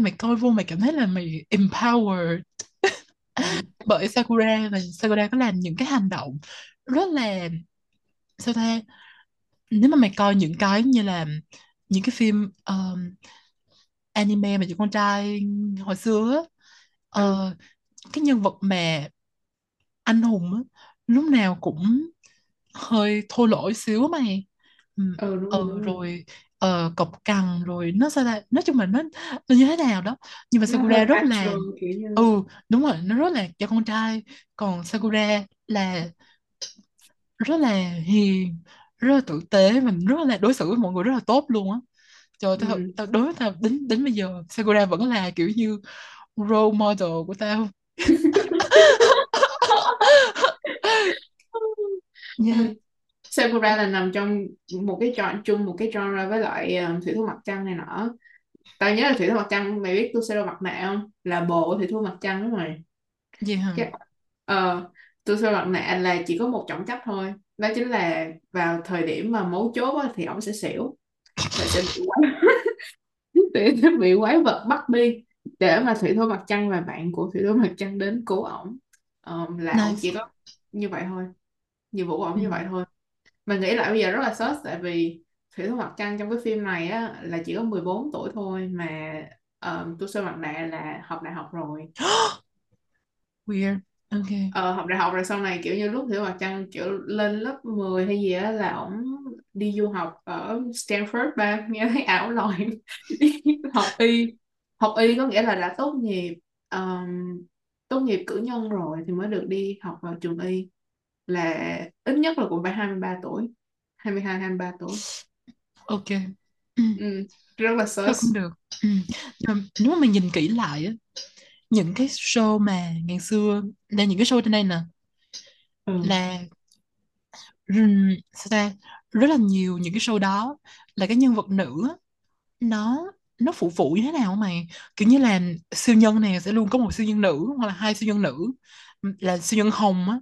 mày coi vô mày cảm thấy là mày empowered bởi Sakura. Và Sakura có làm những cái hành động rất là sao ta, nếu mà mày coi những cái như là những cái phim anime mà chỉ con trai hồi xưa cái nhân vật mà anh hùng lúc nào cũng hơi thô lỗ xíu mày, rồi cọc cằn, rồi nó sao ta, nói chung là nó như thế nào đó. Nhưng mà nó Sakura rất là như... đúng rồi, nó rất là cho con trai. Còn Sakura là rất là hiền, rất là tử tế, và rất là đối xử với mọi người rất là tốt luôn á. Trời, tao đối với tao đến bây giờ Sakura vẫn là kiểu như role model của tao. Sakura là nằm trong một cái chọn chung, một cái genre với lại Thủy Thủ Mặt Trăng này nọ. Tao nhớ là Thủy Thủ Mặt Trăng, mày biết tôi sẽ đôi mặt nạ không? Là bộ Thủy Thủ Mặt Trăng đúng rồi. Tôi sẽ đôi mặt nạ là chỉ có một trọng trách thôi, đó chính là vào thời điểm mà mấu chốt thì ổng sẽ xỉu và sẽ bị quái vật bắt đi để mà Thủy Thủ Mặt Trăng và bạn của Thủy Thủ Mặt Trăng đến cứu ổng. Là ổng chỉ có như vậy thôi, nhiệm vụ ổng như vậy thôi. Mình nghĩ lại bây giờ rất là sốt, tại vì Thủy Thủ Mặt Trăng trong cái phim này á, là chỉ có 14 tuổi thôi, mà tôi sơ mặt nạ là học đại học rồi. Weird. Okay. Học đại học rồi sau này kiểu như lúc Thủy Thủ Mặt Trăng kiểu lên lớp 10 hay gì á là ổng đi du học ở Stanford ba, nghe thấy ảo loạn. Học y có nghĩa là đã tốt nghiệp cử nhân rồi thì mới được đi học vào trường y, là ít nhất là cũng phải 23 tuổi, 22-23 tuổi. Ok. Rất là sớm. Không được. Nếu mà mình nhìn kỹ lại á, những cái show mà ngày xưa, là những cái show trên đây nè, là rất là nhiều những cái show đó là cái nhân vật nữ nó phụ như thế nào mày, kiểu như là siêu nhân này sẽ luôn có một siêu nhân nữ hoặc là hai siêu nhân nữ, là siêu nhân hồng á.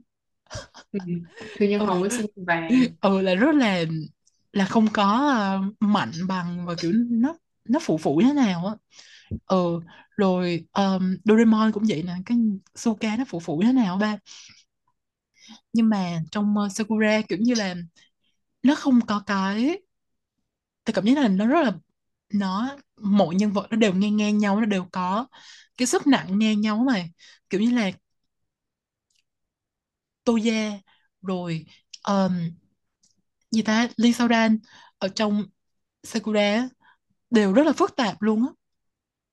Siêu nhân hồng với siêu nhân vàng là rất là không có mạnh bằng, và kiểu nó phụ như thế nào á. Rồi Doraemon cũng vậy nè, cái Suka nó phụ như thế nào ba. Nhưng mà trong Sakura kiểu như là nó không có cái, tôi cảm giác là nó rất là, nó mỗi nhân vật nó đều ngang nhau, nó đều có cái sức nặng ngang nhau mà, kiểu như là Toya rồi gì ta, Lee Saudan ở trong Sakura đều rất là phức tạp luôn á,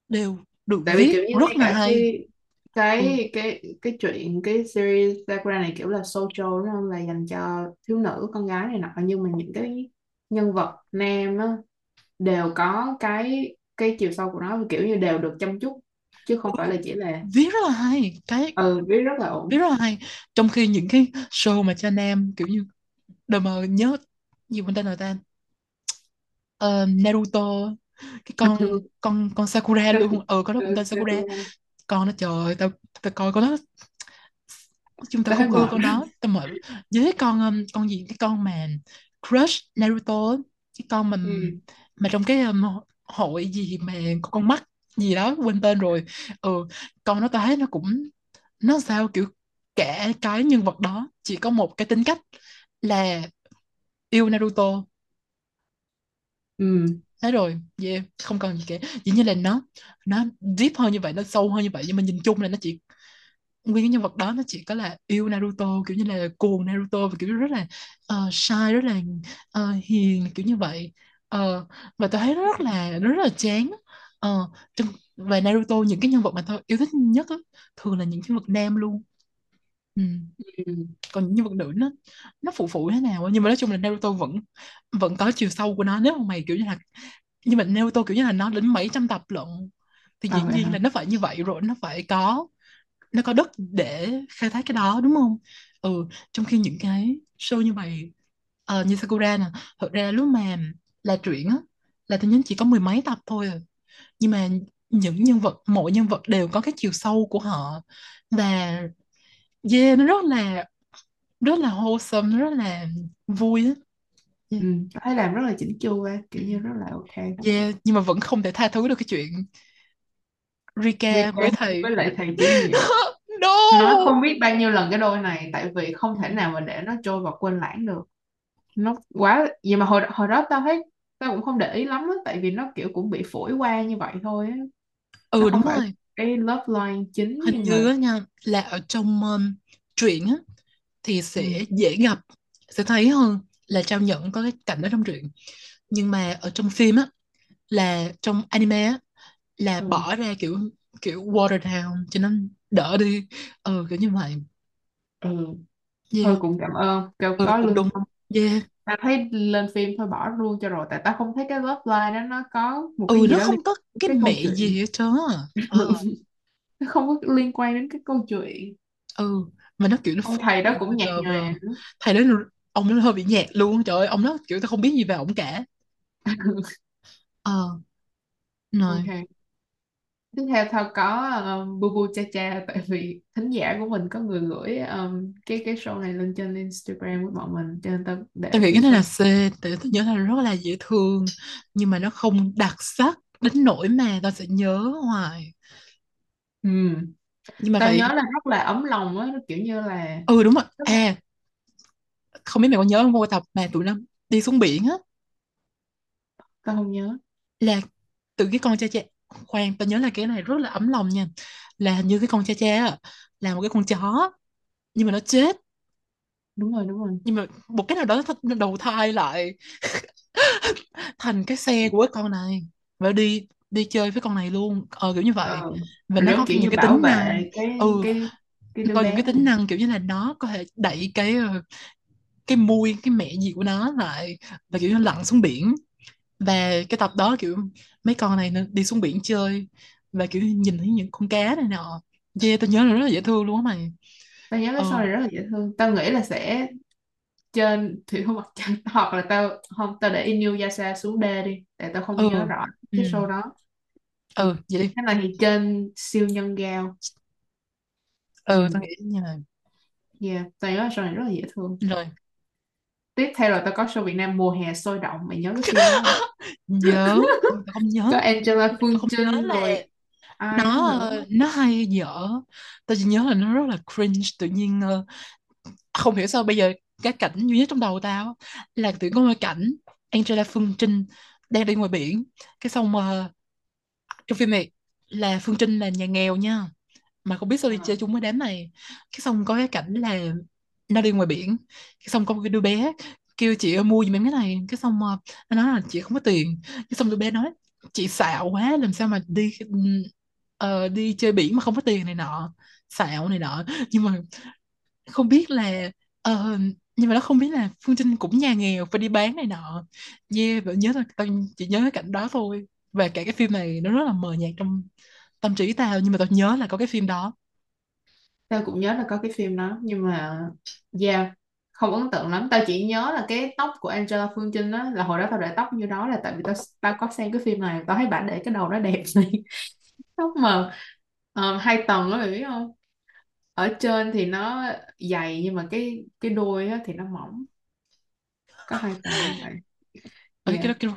đều được viết rất là hay. Cái chuyện cái series Sakura này kiểu là social đúng không, là dành cho thiếu nữ con gái này nọ, nhưng mà những cái nhân vật nam á đều có cái chiều sâu của nó, kiểu như đều được chăm chút chứ không phải là chỉ là viết rất là hay, cái viết rất là ổn, viết rất là hay. Trong khi những cái show mà cho nam kiểu như đời mờ nhớ gì mình tên là Naruto, cái con Sakura luôn, có đó cũng tên Sakura, con nó trời ơi, tao coi con đó, chúng ta không coi con đó, tao mệt với con gì, cái con mà crush Naruto, cái con mà trong cái hội gì mà con mắt gì đó quên tên rồi. Con nó thấy nó cũng, nó sao kiểu cả cái nhân vật đó chỉ có một cái tính cách là yêu Naruto. Thế rồi, yeah, không còn gì cả. Dĩ nhiên là nó deep hơn như vậy, nó sâu hơn như vậy, nhưng mà nhìn chung là nó chỉ nguyên cái nhân vật đó nó chỉ có là yêu Naruto, kiểu như là cuồng Naruto, và kiểu rất là shy, rất là hiền, kiểu như vậy. Và tôi thấy rất là chán. Về Naruto, những cái nhân vật mà tôi yêu thích nhất á, thường là những nhân vật nam luôn. Ừ. Còn những nhân vật nữ nó phụ thế nào á. Nhưng mà nói chung là Naruto vẫn có chiều sâu của nó, nếu mà mày kiểu như là, nhưng mà Naruto kiểu như là nó đến mấy trăm tập lận thì dĩ nhiên là nó phải như vậy rồi, nó phải có, nó có đất để khai thác cái đó, đúng không? Trong khi những cái show như vậy, như Sakura nè, thật ra lúc mà là truyện á, là tôi nhớ chỉ có mười mấy tập thôi à. Nhưng mà những nhân vật, mỗi nhân vật đều có cái chiều sâu của họ, và yeah, nó rất là wholesome, rất là vui á. Tôi thấy làm rất là chỉnh chu, kiểu như rất là ok. Yeah, nhưng mà vẫn không thể tha thứ được cái chuyện Rika với thầy, với lại thầy chủ nhiệm. Nó không biết bao nhiêu lần cái đôi này, tại vì không thể nào mà để nó trôi vào quên lãng được. Nó quá vậy mà hồi đó tao thấy tao cũng không để ý lắm đó, tại vì nó kiểu cũng bị phổi qua như vậy thôi á. Đúng rồi. Cái love line chính hình như á nha, là ở trong truyện á thì sẽ dễ gặp, sẽ thấy hơn là Trao Nhẫn có cái cảnh đó trong truyện. Nhưng mà ở trong phim á, là trong anime á, là bỏ ra kiểu water down cho nó đỡ đi, kiểu như vậy. Thôi cũng cảm ơn kiểu có luôn đúng. Tao thấy lên phim thôi bỏ luôn cho rồi, tại tao không thấy cái love line đó nó có một cái nó không có cái mẹ gì hết trơn á. Nó không có liên quan đến cái câu chuyện. Mà nó kiểu nó thầy đó cũng nhạt nhòa, thầy đó ông nó hơi bị nhạt luôn, trời ơi, ông nó kiểu tao không biết gì về ổng cả. Okay. Tiếp theo tao có bu bu cha cha, tại vì thính giả của mình có người gửi cái show này lên trên Instagram của bọn mình, cho nên tao nghĩ cái này là C, tại tao nhớ là rất là dễ thương, nhưng mà nó không đặc sắc đến nỗi mà tao sẽ nhớ hoài. Nhưng mà tao nhớ là rất là ấm lòng á, kiểu như là đúng rồi. Không biết mày có nhớ không, một tập mà tụi nó đi xuống biển á, tao không nhớ là từ cái con cha cha, khoan, tao nhớ là cái này rất là ấm lòng nha, là như cái con cha cha là một cái con chó nhưng mà nó chết, đúng rồi, nhưng mà một cái nào đó nó đầu thai lại thành cái xe của cái con này và đi chơi với con này luôn, kiểu như vậy. Và nó có kiểu những cái tính năng, coi những cái tính năng kiểu như là nó có thể đẩy cái mui, cái mẹ gì của nó lại, và kiểu như lặn xuống biển. Và cái tập đó kiểu mấy con này nó đi xuống biển chơi và kiểu nhìn thấy những con cá này nọ. Tao nhớ là rất là dễ thương luôn á mày. Tao nhớ cái show này rất là dễ thương. Tao nghĩ là sẽ trên Thủy Thủ Mặt Trăng, hoặc là tao để Inuyasha xuống đê đi, tại tao không nhớ rõ cái show đó. Vậy đi. Cái này thì trên siêu nhân gao. Tao nghĩ như là tao nhớ là show này rất là dễ thương. Rồi. Tiếp theo là tao có show Việt Nam Mùa Hè Sôi Động, mày nhớ cái show đó nhớ không? Nhớ có Angela Phương Trinh rồi. Nó hay dở, tao chỉ nhớ là nó rất là cringe. Tự nhiên không hiểu sao bây giờ cái cảnh duy nhất trong đầu tao là tự có một cảnh Angela Phương Trinh đang đi ngoài biển, cái xong trong phim này là Phương Trinh là nhà nghèo nha, mà không biết sao đi chơi chung với đám này, cái xong có cái cảnh là nó đi ngoài biển, cái xong có một cái đứa bé kêu chị mua giùm em cái này, cái xong nó nói là chị không có tiền, cái xong đứa bé nói chị xạo quá, làm sao mà đi chơi biển mà không có tiền này nọ, xạo này nọ. Nhưng mà nó không biết là Phương Trinh cũng nhà nghèo phải đi bán này nọ. Vẫn nhớ là tao chỉ nhớ cái cảnh đó thôi, và cả cái phim này nó rất là mờ nhạt trong tâm trí tao, nhưng mà tao nhớ là có cái phim đó. Tao cũng nhớ là có cái phim đó, nhưng mà không ấn tượng lắm. Tao chỉ nhớ là cái tóc của Angela Phương Trinh đó, là hồi đó tao để tóc như đó là tại vì tao có xem cái phim này, tao thấy bạn để cái đầu nó đẹp này. Tóc mà 2 tầng đó, hiểu không? Ở trên thì nó dày, nhưng mà cái đuôi thì nó mỏng, có 2 tầng như vậy.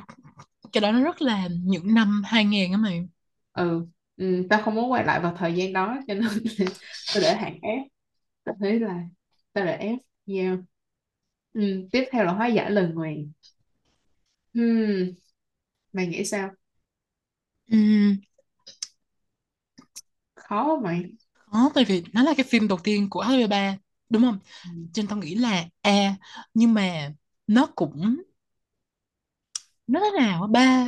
Cái đó nó rất là những năm 2000 á mày. ừ, tao không muốn quay lại vào thời gian đó cho nên là tao để hạn F, tao thấy là tao để F. Yeah. Tiếp theo là hóa giải lời nguyền. Ừm, Mày nghĩ sao? Ừm, Khó không mày? Khó, tại vì nó là cái phim đầu tiên của HTV3 đúng không, Ừ. cho nên tao nghĩ là A, nhưng mà nó cũng nó thế nào á, ba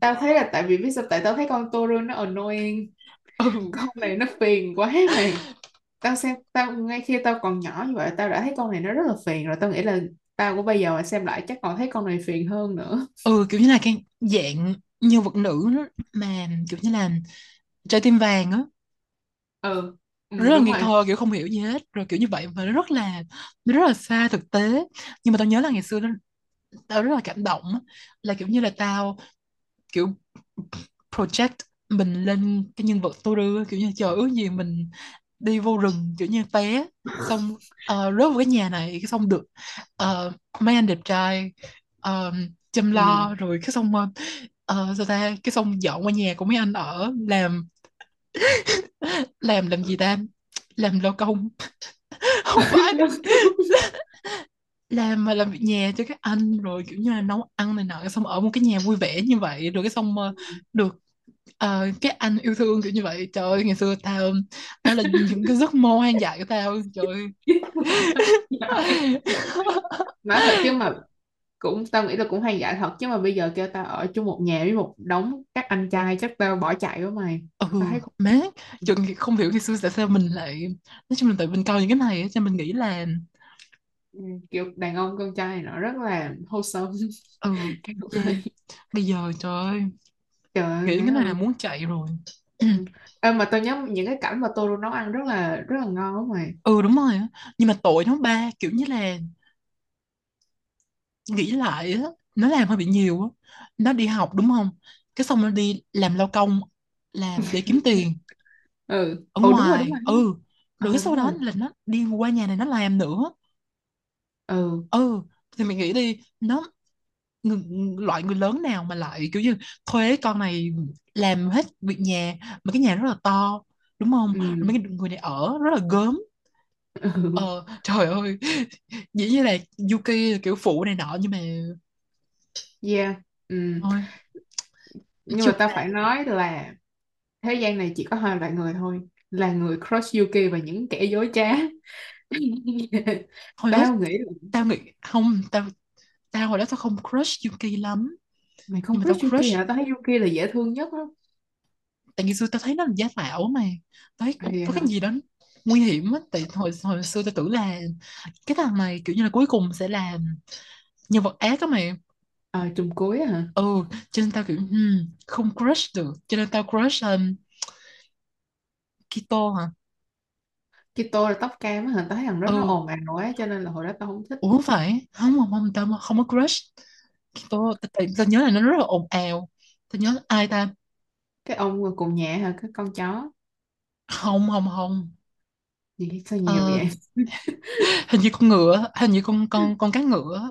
Tao thấy là tại vì biết sao, tại tao thấy con Toru nó annoying, ừ con này nó phiền quá mày. Tao xem, tao ngay khi tao còn nhỏ như vậy tao đã thấy con này nó rất là phiền rồi, tao nghĩ là tao của bây giờ mà xem lại chắc còn thấy con này phiền hơn nữa. Kiểu như là cái dạng nhân vật nữ đó, mà kiểu như là trái tim vàng á, ừ, rất là Đúng ngây rồi. thơ, kiểu không hiểu gì hết rồi kiểu như vậy, và nó rất là xa thực tế. Nhưng mà tao nhớ là ngày xưa tao rất là cảm động á, là kiểu như là tao kiểu project mình lên cái nhân vật Toru á, kiểu như trời ước gì mình đi vô rừng kiểu như té xong rớt vào cái nhà này, cái xong được mấy anh đẹp trai chăm ừ. lo, rồi cái xong sao ta, cái xong dọn qua nhà của mấy anh ở, làm gì ta, làm lao công không phải làm mà làm việc nhà cho các anh, rồi kiểu như là nấu ăn này nọ, cái xong ở một cái nhà vui vẻ như vậy, rồi cái xong được các anh yêu thương kiểu như vậy. Trời ơi, ngày xưa tao đó là những cái giấc mơ hoang dại của tao, trời ơi. Nói thật chứ mà cũng tao nghĩ là cũng hay dạy thật, chứ mà bây giờ kêu tao ở chung một nhà với một đống các anh trai chắc tao bỏ chạy quá mày, ừ tao thấy không. Má chừng không hiểu ngày xưa tại sao mình lại, nói chung là tại mình coi những cái này á, cho mình nghĩ là Kiểu đàn ông con trai này nó rất là wholesome. ừ Cái cũng yeah. hay. bây giờ trời ơi, Trời ơi, nghĩ má cái này là ơi. muốn chạy rồi. Ừ. Mà tao nhớ những cái cảnh mà Toru nấu ăn rất là ngon lắm mày. Đúng rồi á. Nhưng mà tội nó ba, kiểu như là nghĩ lại á, nó làm hơi bị nhiều á. Nó đi học đúng không, cái xong nó đi làm lao công, làm để kiếm tiền ở Đúng rồi, đúng ngoài, rồi. Rồi cái sau Đúng đó rồi. là nó đi qua nhà này nó làm nữa. Ừ. Thì mình nghĩ đi, nó loại người lớn nào mà lại kiểu như thuê con này làm hết việc nhà, mà cái nhà rất là to đúng không, rồi Ừ. mấy người này ở rất là gớm. Ừ. Trời ơi, dĩ nhiên là Yuki là kiểu phụ này nọ, nhưng mà Yeah. Ừ. thôi nói Nhưng mà chung tao là phải nói là thế gian này chỉ có hai loại người thôi, là người crush Yuki và những kẻ dối trá. hồi đó Tao nghĩ là tao nghĩ không, tao hồi đó tao không crush Yuki lắm, mày nhưng không mà tao crush Yuki crush hả? Tao thấy Yuki là dễ thương nhất á. tại ngày xưa tao thấy nó là giả tạo mà, tao thấy Vậy có cái hả? gì đó nguy hiểm á. Tại hồi xưa tao tưởng là cái thằng này kiểu như là cuối cùng sẽ là nhân vật ác á mày, Trùm cuối á hả? Cho nên tao kiểu không crush được, cho nên tao crush Kito hả? Kito là tóc cam á hả? Tao thấy thằng đó nó ừ ồn ào á cho nên là hồi đó tao không thích. Ủa không phải, không, tao không có crush Kito. Tao nhớ là nó rất là ồn ào. Tao nhớ ai ta, Cái ông ngồi cùng nhà hả? Cái con chó không, gì sao nhiều ờ, vậy? hình như con ngựa, hình như con cá ngựa,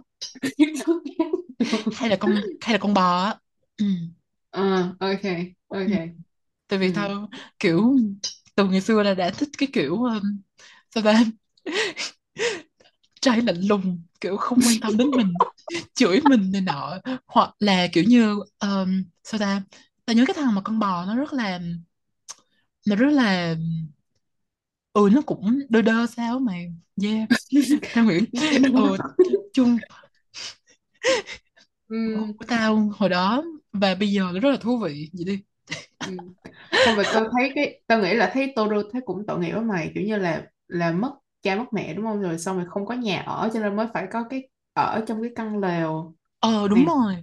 hay là con bò á. ừ. Ok ừ. ok Tại vì ừ. tao kiểu từ ngày xưa là đã thích cái kiểu sao ta, trai lạnh lùng, kiểu không quan tâm đến mình, chửi mình này nọ, hoặc là kiểu như sao ta, tao nhớ cái thằng mà con bò nó rất là nó cũng đơ đơ sao mà yeah. Tao nghĩ Cái đó. Chung Ừm, của tao hồi đó và bây giờ nó rất là thú vị vậy đi. ừm. Không phải, tao thấy tao nghĩ là thấy Toru thấy cũng tội nghiệp với mày, kiểu như là mất cha mất mẹ đúng không, rồi xong rồi không có nhà ở cho nên mới phải có cái ở trong cái căn lều Đúng này, rồi.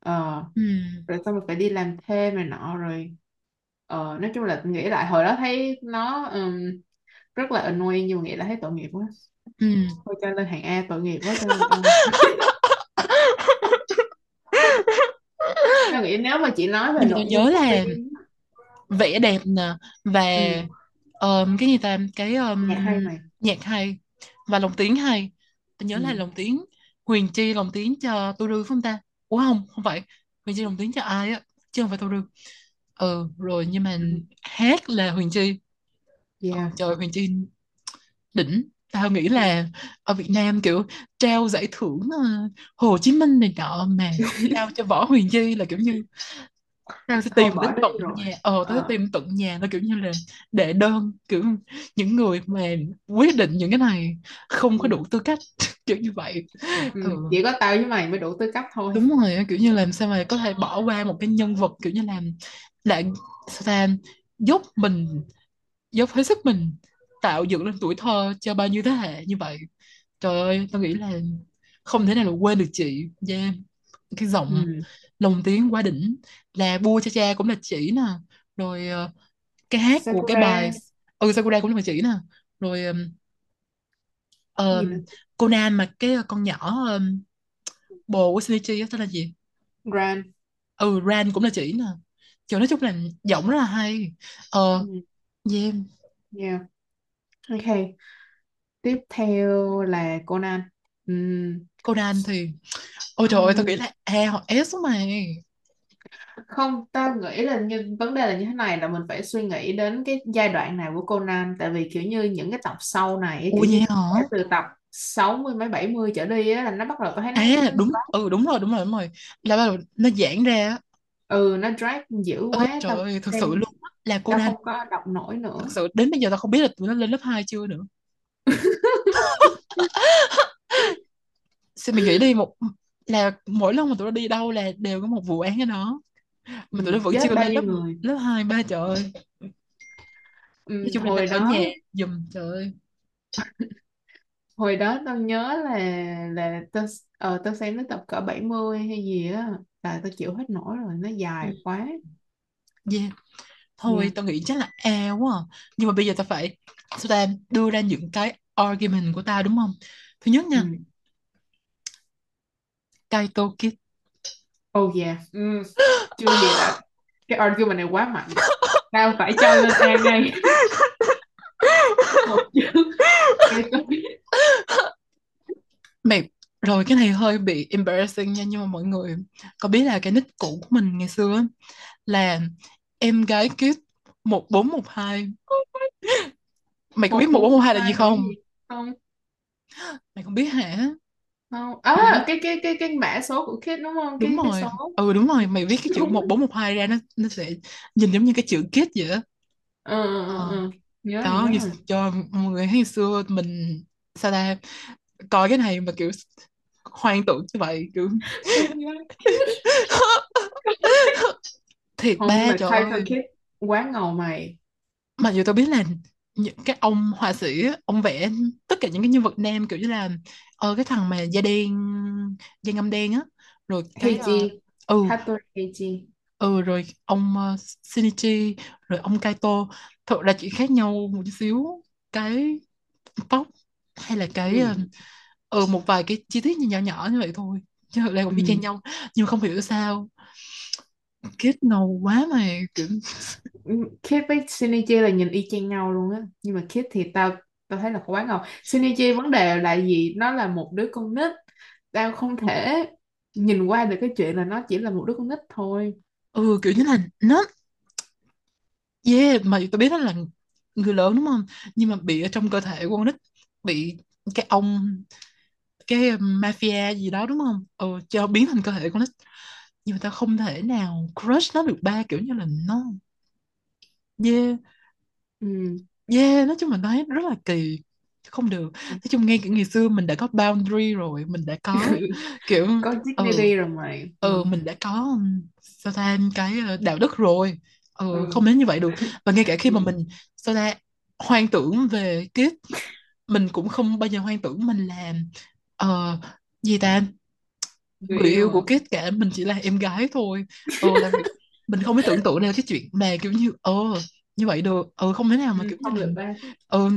ờ, ừ. rồi xong rồi phải đi làm thêm này nọ rồi. Nói chung là nghĩ lại hồi đó thấy nó rất là annoying, nhưng mà nghĩ lại thấy tội nghiệp quá, Ừ. thôi cho lên hạng A, tội nghiệp quá cho nên tao tao nghĩ nếu mà chị nói về Nhưng mà tao nội nhớ dung của là phim á, vẻ đẹp nè, và ừ, cái gì ta, cái nhạc hay mày. nhạc hay và lồng tiếng hay. Tôi nhớ là ừ. lồng tiếng Huyền Chi lồng tiếng cho Toru phải không ta? Ủa không, không phải Huyền Chi lồng tiếng cho ai á, chứ không phải Toru. Rồi nhưng mà hát là Huyền Chi. Trời, Huyền Chi đỉnh. Tao nghĩ là ở Việt Nam kiểu trao giải thưởng Hồ Chí Minh này nọ mà trao cho Võ Huyền Chi là kiểu như tao sẽ tìm đến tận nhà, tao sẽ tìm tận nhà, nó kiểu như là đệ đơn, kiểu những người mà quyết định những cái này không có đủ tư cách kiểu như vậy. Chỉ có tao với mày mới đủ tư cách thôi. Đúng rồi, kiểu như làm sao mà có thể bỏ qua một cái nhân vật kiểu như là dốc mình, dốc hết sức mình tạo dựng lên tuổi thơ cho bao nhiêu thế hệ như vậy. Trời ơi, tao nghĩ là không thể nào là quên được chị. Cái giọng lồng tiếng quá đỉnh, là Bua Cha Cha cũng là chỉ nè, rồi cái hát Sakura của cái bài Sakura cũng là chỉ nè, rồi Conan mà cái con nhỏ bồ của Shinichi đó tên là gì? Ran. Ran cũng là chỉ nè. Trời, nói chung là giọng rất là hay. Ok, tiếp theo là Conan. Conan thì trời ơi, tao nghĩ là A hoặc S mày. Không, tao nghĩ là như vấn đề là như thế này, là mình phải suy nghĩ đến cái giai đoạn này của Conan, tại vì kiểu như những cái tập sau này từ tập 60 mấy 70 trở đi á là nó bắt đầu có thấy nó đúng rồi là bắt đầu nó giãn ra. Nó drag dữ quá. Trời ơi, thực sự luôn á, là Conan tao không có đọc nổi nữa. Thực sự đến bây giờ tao không biết là tụi nó lên lớp 2 chưa nữa. Mình nghĩ đi, là mỗi lần mà tụi nó đi đâu là đều có một vụ án ở đó, mà tụi nó vẫn chưa lên lớp 2, 3. Trời ơi, hồi đó nhẹ dùm. Trời ơi, hồi đó tao nhớ là tao xem nó tập cỡ 70 hay gì á là tao chịu hết nổi rồi, nó dài quá. Tao nghĩ chắc là A quá à. Nhưng mà bây giờ tao phải đưa ra những cái argument của tao, đúng không? Thứ nhất nha, Kaito Kid. Chưa gì là cái argument này quá mạnh, tao phải cho lên A ngay. Mày rồi, cái này hơi bị embarrassing nha, nhưng mà mọi người có biết là cái nick cũ của mình ngày xưa là em gái Kid 1412. Mày có biết 1412 là gì không? Không. Mày không biết hả? Không. Cái mã số của Kid đúng không? Đúng rồi. Đúng rồi, mày viết cái chữ 1412 ra nó sẽ nhìn giống như cái chữ Kid vậy á. Đó, cho mọi người thấy xưa mình coi cái này mà kiểu hoang tưởng như vậy, kiểu thiệt. Ba trời ơi, quá ngầu mày. Mặc dù tao biết là những cái ông họa sĩ, ông vẽ tất cả những cái nhân vật nam kiểu như là cái thằng mà da ngăm đen á, rồi cái Heiji, rồi ông Shinichi, rồi ông Kaito, thật ra chỉ khác nhau một chút xíu cái tóc hay là cái một vài cái chi tiết nhỏ như vậy thôi, chứ thật ra cũng y chang nhau. Nhưng không hiểu sao Kid ngầu quá mày, kiểu Kid với Shinichi là nhìn y chang nhau luôn á, nhưng mà Kid thì tao thấy là quá ngầu. Shinichi vấn đề là gì? Nó là một đứa con nít, tao không thể nhìn qua được cái chuyện là nó chỉ là một đứa con nít thôi. Kiểu như là nó mà tao biết đó là người lớn đúng không, nhưng mà bị ở trong cơ thể của con nít, bị cái ông cái mafia gì đó đúng không, cho biến thành cơ thể con nít. Nhưng mà tao không thể nào crush nó được ba, kiểu như là nó nói chung mình thấy rất là kỳ, không được. Nói chung ngay ngày xưa mình đã có boundary rồi, mình đã có kiểu có dignity rồi mày. Mình đã có cái đạo đức rồi, không đến như vậy được. Và ngay cả khi mà mình hoang tưởng về Kid, mình cũng không bao giờ hoang tưởng mình làm người yêu của Kid cả, mình chỉ là em gái thôi. Mình không thể tưởng tượng ra cái chuyện mà kiểu như như vậy được. Không thể nào mà kiểu không được.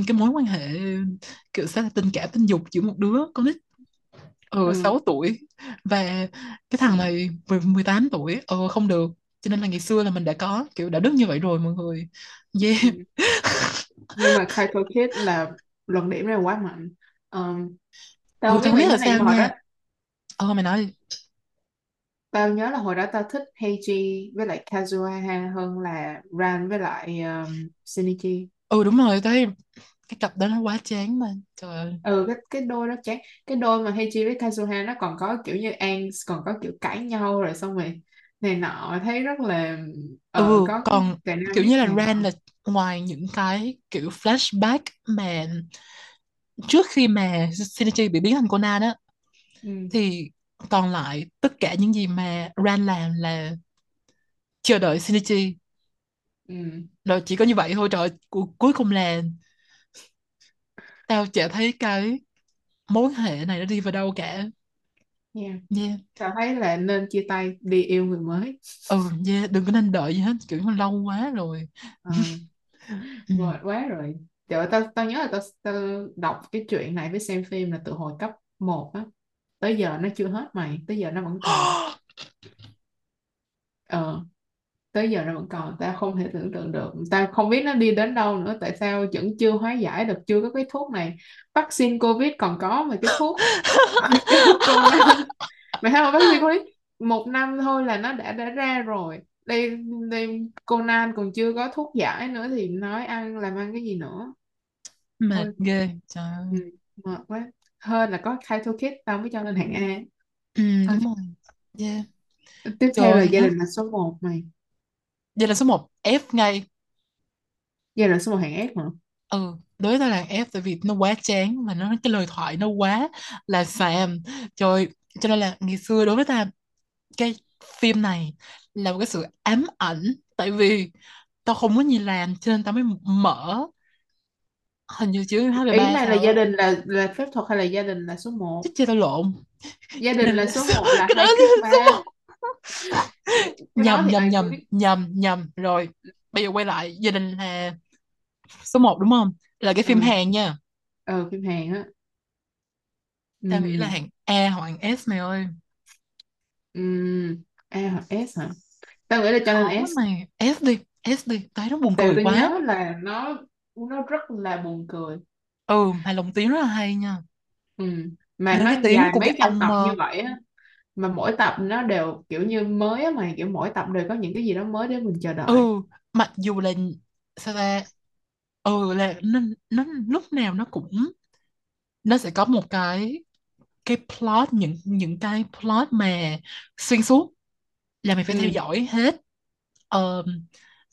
Cái mối quan hệ kiểu sẽ là tình cảm tình dục giữa một đứa con nít 6 tuổi và cái thằng này 18 tuổi, không được. Cho nên là ngày xưa là mình đã có kiểu đạo đức như vậy rồi mọi người. Nhưng mà Kaito Kid là luận điểm này quá mạnh. Tao không biết là sao nha. Mày nói đi. Tao nhớ là hồi đó tao thích Heiji với lại Kazuha hơn là Ran với lại Shinichi. Ừ đúng rồi, tao thấy cái cặp đó nó quá chán mà. Trời ơi. Ừ cái đôi đó chán. Cái đôi mà Heiji với Kazuha nó còn có kiểu như An còn có kiểu cãi nhau rồi xong rồi này nọ, thấy rất là có còn kiểu như là Ran là ngoài những cái kiểu flashback mà trước khi mà Shinichi bị biến thành Conan á, thì còn lại tất cả những gì mà Ran làm là chờ đợi Shinichi. Rồi chỉ có như vậy thôi. Trời, cuối cùng là tao chả thấy cái mối hệ này nó đi vào đâu cả. Tao thấy là nên chia tay đi yêu người mới. Đừng có nên đợi gì hết, kiểu nó lâu quá rồi. Mệt quá rồi. Trời, tao nhớ là tao đọc cái chuyện này với xem phim là từ hồi cấp 1 á, tới giờ nó chưa hết mày, tới giờ nó vẫn còn. Tới giờ nó vẫn còn, tao không thể tưởng tượng được, tao không biết nó đi đến đâu nữa, tại sao vẫn chưa hóa giải được, chưa có cái thuốc này, vaccine covid còn có mà cái thuốc cái thuốc Conan, mày thấy không, vaccine covid 1 năm thôi là nó đã ra rồi, đây Conan còn chưa có thuốc giải nữa thì nói ăn làm ăn cái gì nữa, mệt thôi. Ghê trời ơi. Mệt quá, hơn là có khai thuốc Kid tao mới cho lên hạng A. Đúng rồi. Tiếp theo là gia đình là số 1 mày. Gia đình số 1 F ngay. Gia đình số 1 hạng F hả? Đối với tao là F, tại vì nó quá chán mà nó cái lời thoại nó quá là xàm. Trời, cho nên là ngày xưa đối với tao cái phim này là một cái sự ám ảnh, tại vì tao không có gì làm cho nên tao mới mở hình như chứ 2 3. Ý này là gia đình là phép thuật hay là gia đình là số 1? Chứ tao lộn. Gia đình là số 1 là 2 3. Nhầm rồi. Bây giờ quay lại gia đình là số 1 đúng không? Là cái phim Hàn nha. Phim Hàn á. Tao nghĩ là hạng A hoặc hạng S mày ơi. A hoặc S hả? Tao nghĩ là cho lên S. Mày S đi, tao thấy nó buồn cười quá. Tao nhớ là nó rất là buồn cười. Mà lồng tiếng rất là hay nha. Mà nó tiếng dài của mấy trăm tập như vậy á, mà mỗi tập nó đều kiểu như mới á, mà kiểu mỗi tập đều có những cái gì đó mới để mình chờ đợi. Mặc dù là sao ta, là nó lúc nào nó cũng nó sẽ có một cái plot, những cái plot mà xuyên suốt là mình phải theo dõi hết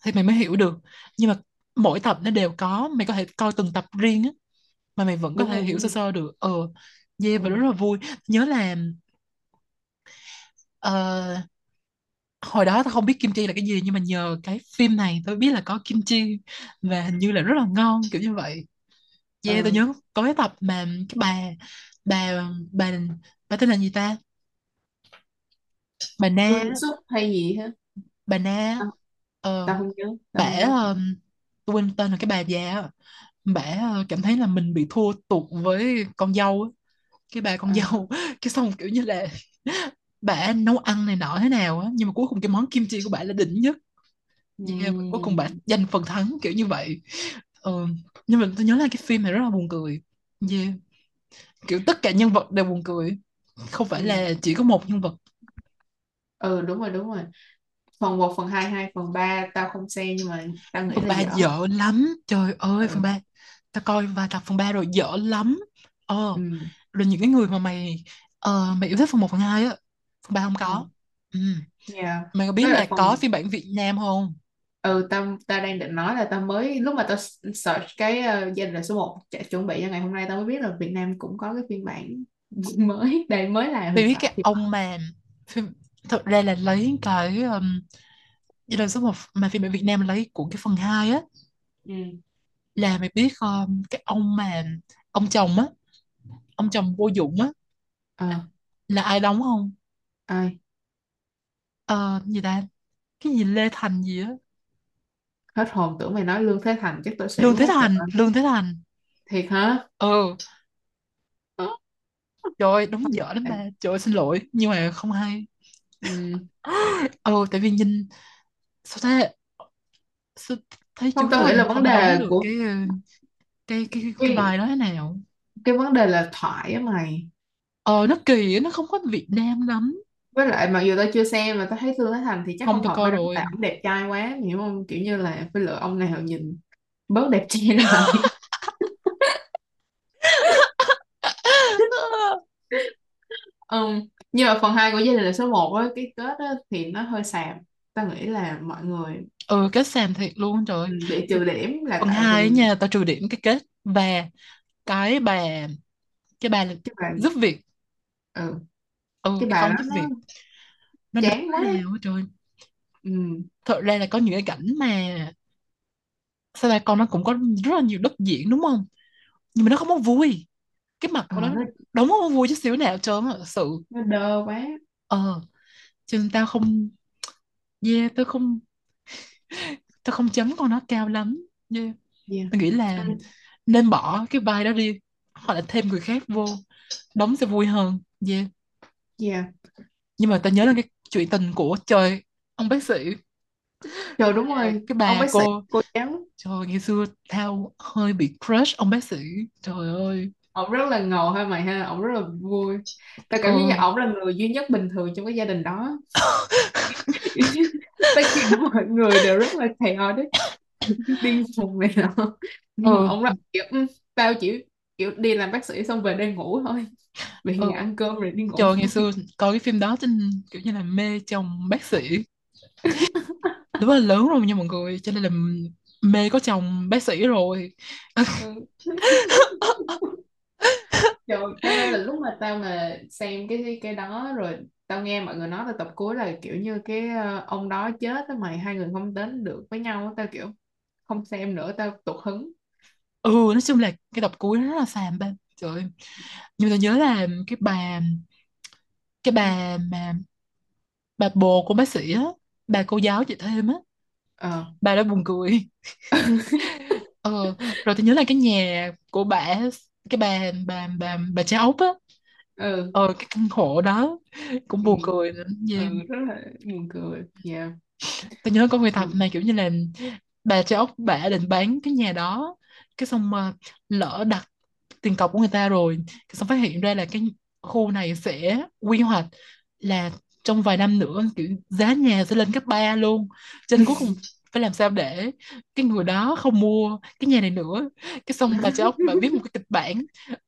thì mình mới hiểu được, nhưng mà mỗi tập nó đều có, mày có thể coi từng tập riêng á mà mày vẫn có thể hiểu sơ sơ được. Và nó rất là vui. Nhớ là hồi đó tao không biết kim chi là cái gì, nhưng mà nhờ cái phim này tao biết là có kim chi và hình như là rất là ngon, kiểu như vậy. Tao nhớ có cái tập mà cái bà tên là gì ta, bà Na hay gì hả, bà Na. Tao không nhớ. Tôi quên tên là cái bà già, bà cảm thấy là mình bị thua tụt với con dâu á, cái bà con dâu, cái xong kiểu như là bà nấu ăn này nọ thế nào á, nhưng mà cuối cùng cái món kim chi của bà là đỉnh nhất. Cuối cùng bà giành phần thắng kiểu như vậy. Nhưng mà tôi nhớ là cái phim này rất là buồn cười. Kiểu tất cả nhân vật đều buồn cười, không phải là chỉ có một nhân vật. Đúng rồi. Phần 1, phần 2, 2, phần 3 tao không xem, nhưng mà tao nghĩ phần là 3 dở lắm. Trời ơi, phần 3 tao coi vài tập phần 3 rồi, dở lắm. Rồi những cái người mà mày yêu thích phần 1, phần 2 á, phần 3 không có. Mày có biết là có phiên bản Việt Nam không? Tao đang định nói là tao mới, lúc mà tao search cái gia đình là số 1 chuẩn bị cho ngày hôm nay, tao mới biết là Việt Nam cũng có cái phiên bản mới, đây mới là mày biết cái ông mà phim, thật ra là lấy cái gia đình số 1 mà phim bản Việt Nam lấy của cái phần 2 á. Là mày biết cái ông mà ông chồng Vô Dụng á, là ai đóng không? Ai? Gì ta, cái gì Lê Thành gì á. Hết hồn, tưởng mày nói Lương Thế Thành. Chắc tôi sẽ Lương Thế Thành thiệt hả? Trời, đúng dở lắm ta. Trời, xin lỗi nhưng mà không hay. Tại vì nhìn sao thế, sao thấy không, tôi nghĩ là vấn đề của cái bài đó thế nào, cái vấn đề là thoại á mày. Nó kỳ, nó không có Việt Nam lắm. Với lại mặc dù tao chưa xem mà tao thấy Lương Thế Thành thì chắc Không, không tôi hợp coi với đóng rồi. tạo, ông đẹp trai quá em hiểu không, kiểu như là phải lựa ông nào nhìn bớt đẹp trai lại. Nhưng mà phần 2 của Gia đình là số 1 á, cái kết á thì nó hơi xàm, tao nghĩ là mọi người Kết xàm thiệt luôn, trời. Bị trừ điểm là Phần tại 2 vì nha, tao trừ điểm cái kết. Và cái bà, cái bà cái bà giúp việc, ừ, cái cái bà con đó giúp nó việc, nó đẹp chán quá quá. nào á trời. ừ. Thật ra là có những cái cảnh mà sao ta, con nó cũng có rất là nhiều đất diễn đúng không, nhưng mà nó không có vui, cái mặt của nó Nó, đóng không có vui chút xíu nào trơn á, thật sự. nó đơ quá. ờ Cho nên tao không, tao không chấm con nó cao lắm. yeah. yeah. Tao nghĩ là Anh- nên bỏ cái vai đó đi, hoặc là thêm người khác vô đóng sẽ vui hơn. yeah. Nhưng mà tao nhớ là cái chuyện tình của trời ông bác sĩ, Trời đúng rồi, cái ông bà bác sĩ cô, cô giáo trời, ngày xưa tao hơi bị crush ông bác sĩ, trời ơi. ổng rất là ngầu ha mày ha, ổng rất là vui, tao cảm giác như ờ ổng là người duy nhất bình thường trong cái gia đình đó. Tất cả mọi người đều rất là thèo đấy, điên khùng này nọ, nhưng mà ờ ổng là kiểu tao chỉ kiểu đi làm bác sĩ xong về đây ngủ thôi, về ờ nhà ăn cơm rồi đi ngủ. Trời, ngày xưa coi cái phim đó trên kiểu như là mê chồng bác sĩ, đúng là lớn rồi nha mọi người, cho nên là mê có chồng bác sĩ rồi. Ừ. Trời, cái đó là lúc mà tao mà xem cái đó rồi tao nghe mọi người nói là tập cuối là kiểu như cái ông đó chết á mày, hai người không đến được với nhau á, tao kiểu không xem nữa, tao tụt hứng. Nói chung là cái tập cuối nó rất là xàm ba, trời ơi. Nhưng mà tôi nhớ là cái bà mà bà bồ của bác sĩ á, bà cô giáo chị thêm á, ờ bà đã buồn cười. Rồi tôi nhớ là cái nhà của bà, cái bà trái ốc á, ừ, cái căn hộ đó cũng ừ, buồn cười nữa. Rất là buồn cười. Tôi nhớ có người tập ừ. mà kiểu như là bà trái ốc, bà định bán cái nhà đó, cái xong lỡ đặt tiền cọc của người ta rồi, cái xong phát hiện ra là cái khu này sẽ quy hoạch là trong vài năm nữa kiểu giá nhà sẽ lên gấp 3 luôn, cho nên cuối cùng phải làm sao để cái người đó không mua cái nhà này nữa. Cái xong bà trái ốc bà viết một cái kịch bản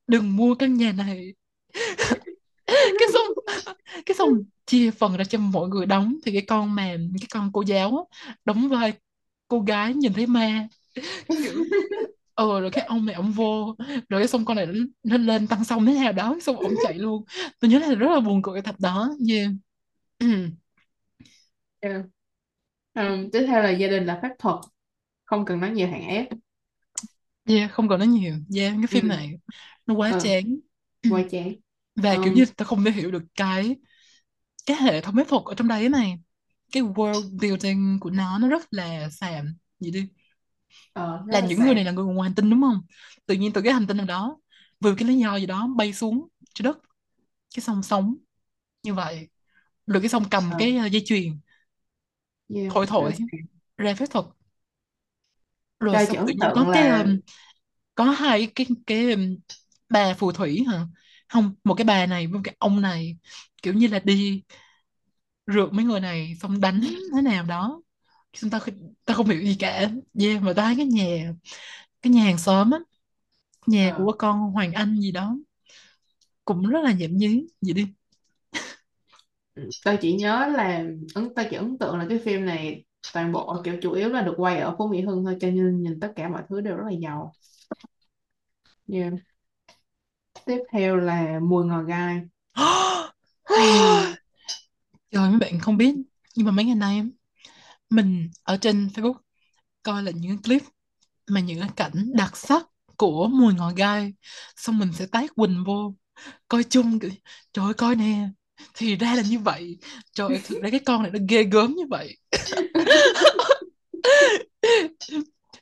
đừng mua căn nhà này, cái xong cái xong chia phần ra cho mọi người đóng. Thì cái con cô giáo á, đóng vai cô gái nhìn thấy ma kiểu, rồi cái ông này ông vô, rồi cái xong con này nó lên tăng xong thế nào đó, xong ông chạy luôn. Tôi nhớ là rất là buồn cười cái tập đó. Ừ. yeah. Tiếp theo là Gia đình là phép thuật, không cần nói nhiều, hàng ép. Không còn nói nhiều. Cái phim ừ. này nó quá ừ. chán. Ừ. Quá chán. Và kiểu như um, tao không thể hiểu được cái hệ thống phép thuật ở trong đấy này, cái world building của nó rất là xàm gì đi, Rất là là những người này là xàm. người ngoài hành tinh đúng không, tự nhiên từ cái hành tinh nào đó vì cái lý do gì đó bay xuống trái đất, cái xong sống như vậy, rồi cái xong cầm Ờ, cái dây chuyền thổi Rất thổi xàm. ra phép thuật, rồi Tao chỉ xong tự ấn nhiên tượng có cái là có hai cái bà phù thủy hả, không, một cái bà này với một cái ông này kiểu như là đi rượt mấy người này xong đánh thế nào đó. Xong tao không hiểu gì cả. Mà tao thấy cái nhà hàng xóm á, nhà ờ, của con Hoàng Anh gì đó cũng rất là nhảm nhí vậy đi. Tao chỉ nhớ là tao chỉ ấn tượng là cái phim này toàn bộ kiểu chủ yếu là được quay ở Phú Mỹ Hưng thôi, cho nên nhìn tất cả mọi thứ đều rất là giàu. yeah. Tiếp theo là Mùi ngò gai. ừ. Trời, mấy bạn không biết nhưng mà mấy ngày nay mình ở trên Facebook coi là những cái clip mà những cái cảnh đặc sắc của Mùi ngò gai, xong mình sẽ tag Quỳnh vô coi chung kiểu, trời ơi coi nè thì ra là như vậy, trời ơi, thực ra cái con này nó ghê gớm như vậy.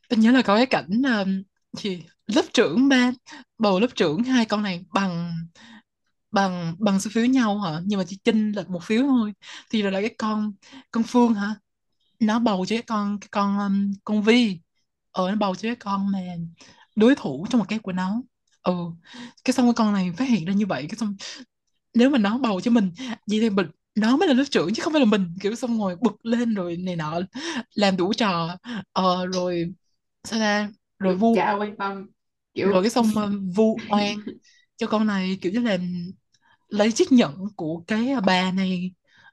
Tôi nhớ là có cái cảnh gì lớp trưởng ba bầu lớp trưởng, hai con này bằng bằng bằng số phiếu nhau hả, nhưng mà chỉ chênh lệch một phiếu thôi. Thì rồi là cái con Phương hả, nó bầu cho con Vi, nó bầu cho cái con mà đối thủ trong một cái của nó. ừ Cái xong cái con này phát hiện ra như vậy, cái xong nếu mà nó bầu cho mình vậy thì nó mới là lớp trưởng chứ không phải là mình, kiểu xong rồi bực lên rồi này nọ, làm đủ trò rồi sao ra rồi vu chả quan tâm kiểu... rồi cái xong vu oan cho con này, kiểu như làm lấy chiếc nhẫn của cái bà này.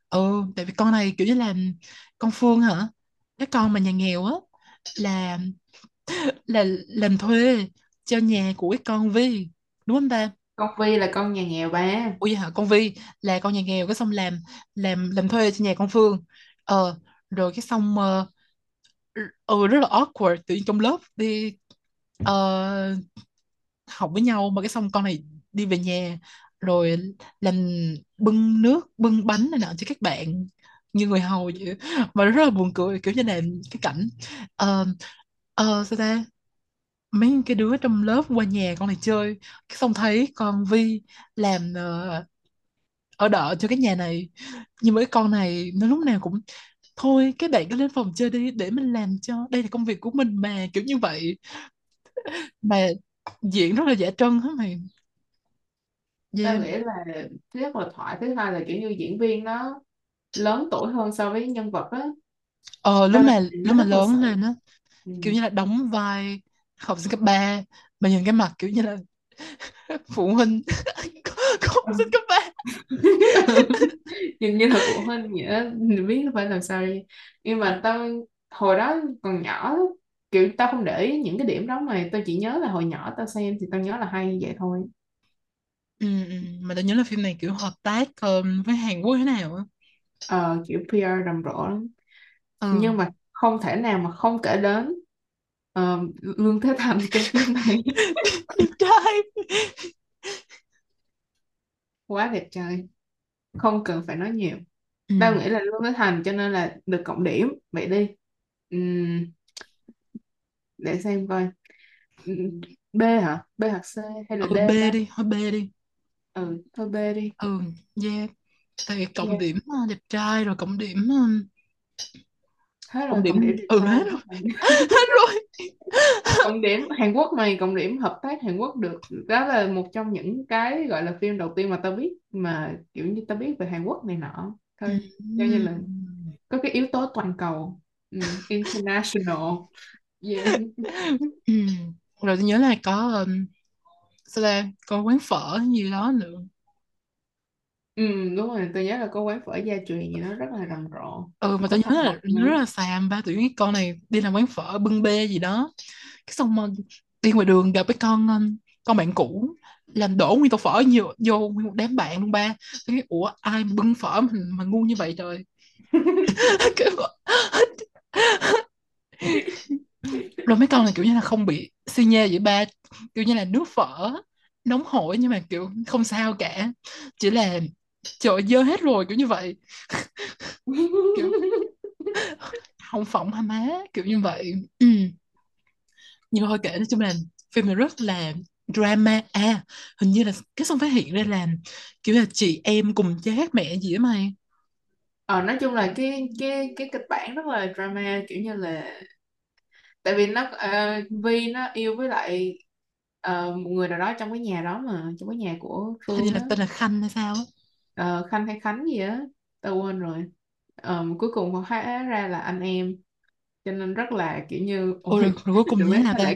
Ừ, tại vì con này kiểu như làm con Phương hả, cái con mà nhà nghèo á, là làm thuê cho nhà của cái con Vi, đúng không ta? Con Vi là con nhà nghèo ba. Ủa vậy hả? Con Vi là con nhà nghèo, cái xong làm thuê cho nhà con Phương. Rồi cái xong rất là awkward, tự nhiên trong lớp đi học với nhau mà cái xong con này đi về nhà rồi làm bưng nước bưng bánh này nọ cho các bạn như người hầu vậy. Mà rất là buồn cười, kiểu như là cái cảnh sao ta, mấy cái đứa trong lớp qua nhà con này chơi, cái xong thấy con Vi làm ở đợ cho cái nhà này, nhưng mà cái con này nó lúc nào cũng thôi các bạn cứ lên phòng chơi đi để mình làm cho, đây là công việc của mình mà, kiểu như vậy mà diễn rất là giả trân hết mày. Ta Yeah. nghĩ là thứ nhất là thoại, thứ hai là kiểu như diễn viên nó lớn tuổi hơn so với nhân vật á, Lúc ta là mà nó lúc mà rất là lớn sợ. lên á, Ừ. kiểu như là đóng vai học sinh cấp 3 mà nhìn cái mặt kiểu như là phụ huynh có học sinh cấp 3. Nhìn như là phụ huynh vậy á, mình biết là phải làm sao đi. Nhưng mà tao hồi đó còn nhỏ kiểu tao không để ý những cái điểm đó, mà tao chỉ nhớ là hồi nhỏ tao xem thì tao nhớ là hay như vậy thôi. Mà tao nhớ là phim này kiểu hợp tác với Hàn Quốc thế nào á. Kiểu PR rầm rộ lắm, nhưng mà không thể nào mà không kể đến Lương Thế Thành trong phim này. Đẹp trai. Quá đẹp trai, không cần phải nói nhiều. ừ. Tao nghĩ là Lương Thế Thành cho nên là được cộng điểm vậy đi. Ừm, Để xem coi. Ừm, B hả, B hoặc C hay là D B ta? đi, thôi B đi. Thôi B đi. Yeah, tại cộng Yeah. điểm đẹp trai rồi cộng điểm Hết rồi, cộng cộng điểm điểm Việt Nam hết rồi. Hết rồi. cộng điểm Hàn Quốc này, cộng điểm hợp tác Hàn Quốc được. Đó là một trong những cái gọi là phim đầu tiên mà tao biết, mà kiểu như tao biết về Hàn Quốc này nọ thôi, cho nên là Ừm. có cái yếu tố toàn cầu. International. Yeah. Ừm. Rồi tôi nhớ là có sao ta, có quán phở gì đó nữa. Đúng rồi, tôi nhớ là có quán phở gia truyền gì đó rất là rầm rộ, Mà tao có nhớ thang là bột nó rất nữa. là xàm ba, tự nhiên cái con này đi làm quán phở bưng bê gì đó, cái xong mà đi ngoài đường gặp cái con bạn cũ làm đổ nguyên tô phở nhiều vô nguyên một đám bạn luôn ba. Tôi nghĩ ủa ai mà bưng phở mà ngu như vậy trời. Kiểu rồi mấy con này kiểu như là không bị si nhê vậy ba, kiểu như là nước phở nóng hổi nhưng mà kiểu không sao cả, chỉ là trời ơi, dơ hết rồi kiểu như vậy, kiểu hỏng phỏng hả má, kiểu như vậy. Nhưng mà thôi kệ, nói chung là phim này rất là drama. À hình như là cái xong phát hiện ra là kiểu là chị em cùng cha khác mẹ gì đó mày. Nói chung là cái kịch bản rất là drama, kiểu như là tại vì Vi nó yêu với lại một người nào đó trong cái nhà đó, mà trong cái nhà của Hình như Phương là á. tên là Khanh hay sao á. Khanh hay Khánh gì á tao quên rồi. Cuối cùng họ hóa ra là anh em, cho nên rất là kiểu như Ôi, rồi, ôi rồi cuối cùng tụi như thế bé nào nó ta? lại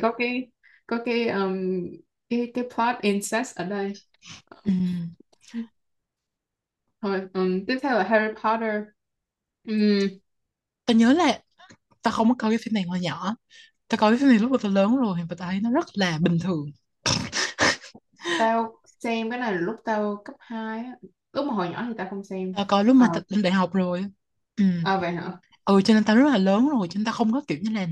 có cái cái plot incest ở đây. Ừ. Thôi tiếp theo là Harry Potter. Ừm, Tao nhớ là tao không có coi cái phim này hồi nhỏ, tao coi cái phim này lúc mà tao lớn rồi và tao thấy nó rất là bình thường. Tao xem cái này là lúc tao cấp 2 á, lúc mà hồi nhỏ thì tao không xem. Tao coi lúc mà Ờ, tao lên đại học rồi. ừ. Vậy hả? Cho nên tao rất là lớn rồi, cho nên tao không có kiểu như là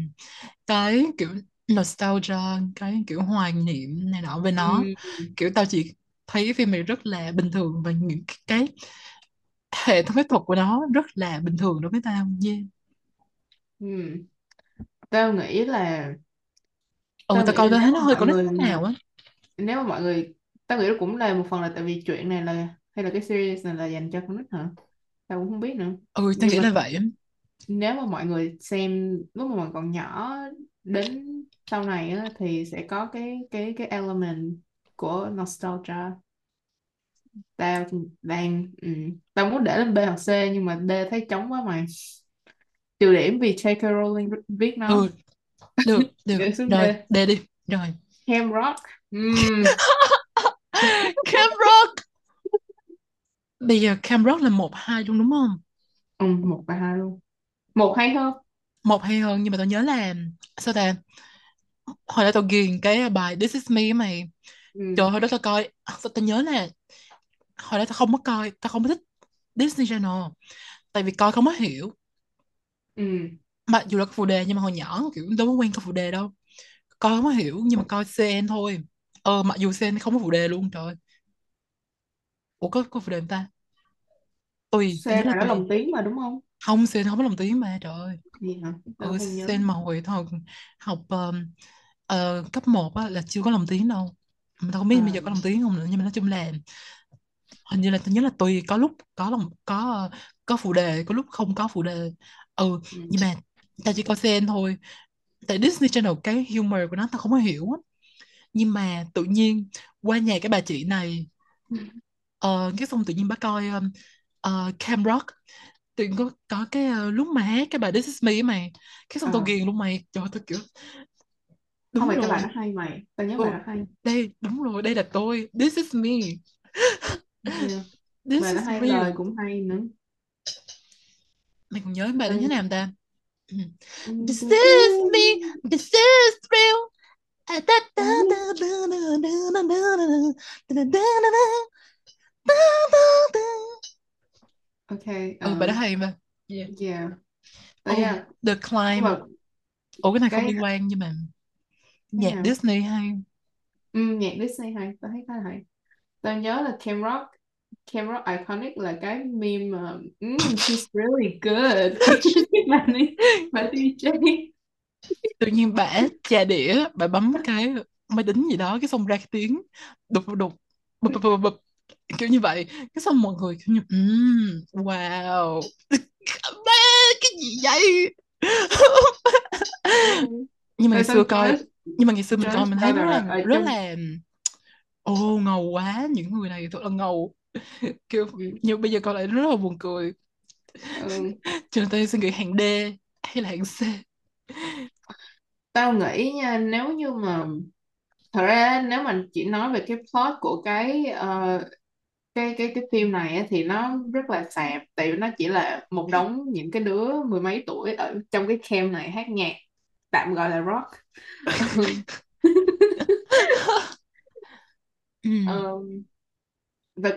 cái kiểu nostalgia, cái kiểu hoài niệm này nọ về nó, Ừm, kiểu tao chỉ thấy cái phim này rất là bình thường và những cái hệ thống phép thuật của nó rất là bình thường đối với tao. ừm. Tao nghĩ là Tao nghĩ coi là tao nếu thấy nó mà hơi mọi có nít người nào á. nếu mà mọi người tao nghĩ là cũng là một phần là tại vì chuyện này là hay là cái series này là dành cho con nít hả, tao cũng không biết nữa. Tao Nhưng nghĩ mà là vậy. nếu mà mọi người xem lúc mà còn nhỏ đến sau này á, thì sẽ có cái element của nostalgia. Tao đang tao muốn để lên B hoặc C nhưng mà D thấy trống quá mày. Trừ điểm vì J.K. Rowling viết nó. Ừ. Được rồi, D đi. Rồi. Camp Rock. Camp Rock. Bây giờ Camp Rock là 1-2 luôn đúng không? Ừ, 1-2 luôn. 1 hay hơn. 1 hay hơn nhưng mà tao nhớ là sao ta? Hồi đó tao ghiền cái bài This is me mày. Trời, hồi đó tao coi, tao nhớ là hồi đó tao không có coi, tao không có thích Disney Channel tại vì coi không có hiểu. Mặc dù là phụ đề nhưng mà hồi nhỏ kiểu đâu có quen coi phụ đề đâu, coi không có hiểu nhưng mà coi CN thôi. Mặc dù CN không có phụ đề luôn trời. Ủa có phụ đề không ta? Tùy, CN là nó lồng tiếng mà đúng không? Không, CN không có lồng tiếng mà trời ơi. Gì hả? CN mà hồi học cấp 1 á, là chưa có lồng tiếng đâu. Mình tao không biết bây giờ có lồng tiếng không nữa nhưng mà nói chung là hình như là tôi nhớ là tùy, có lúc có phụ đề, có lúc không có phụ đề. Nhưng mà tao chỉ coi CN thôi tại Disney Channel cái humor của nó tao không có hiểu á. Nhưng mà tự nhiên qua nhà cái bà chị này cái xong tự nhiên bà coi Camp Rock, tự nhiên có cái lúc mà hát cái bài This is me mày, cái xong tao ghiền luôn mày. Trời tao kiểu đúng rồi, các bạn nó hay mày, tao nhớ bạn nó hay. Đây đúng rồi, đây là tôi, this is me. Bài nó hay, lời cũng hay nữa. Mày còn nhớ bài đó như thế nào ta? This is me, this is real. Okay. Bài đó hay mà. Yeah. The Climb. Cái này không liên quan nhưng mà nhạc Disney hay. Nhạc Disney hay, tao thấy khá hay. Tao nhớ là Camp Rock Iconic là cái meme she's really good. Bà DJ. Tự nhiên bà trà đĩa, bà bấm cái máy đính gì đó, cái xong ra cái tiếng đục bụp kiểu như vậy, cái xong mọi người kiểu như wow. Cái gì vậy? Nhưng mà ngày xưa mình coi mình thấy rất là ngầu quá, những người này thật là ngầu kiểu, nhưng bây giờ coi lại rất là buồn cười. Trường tao sẽ nghĩ hạng D hay là hạng C? Tao nghĩ nha, nếu như mà thật ra nếu mà chỉ nói về cái plot của cái phim này á, thì nó rất là sạp tại vì nó chỉ là một đống những cái đứa mười mấy tuổi ở trong cái camp này hát nhạc tạm gọi là rock. Và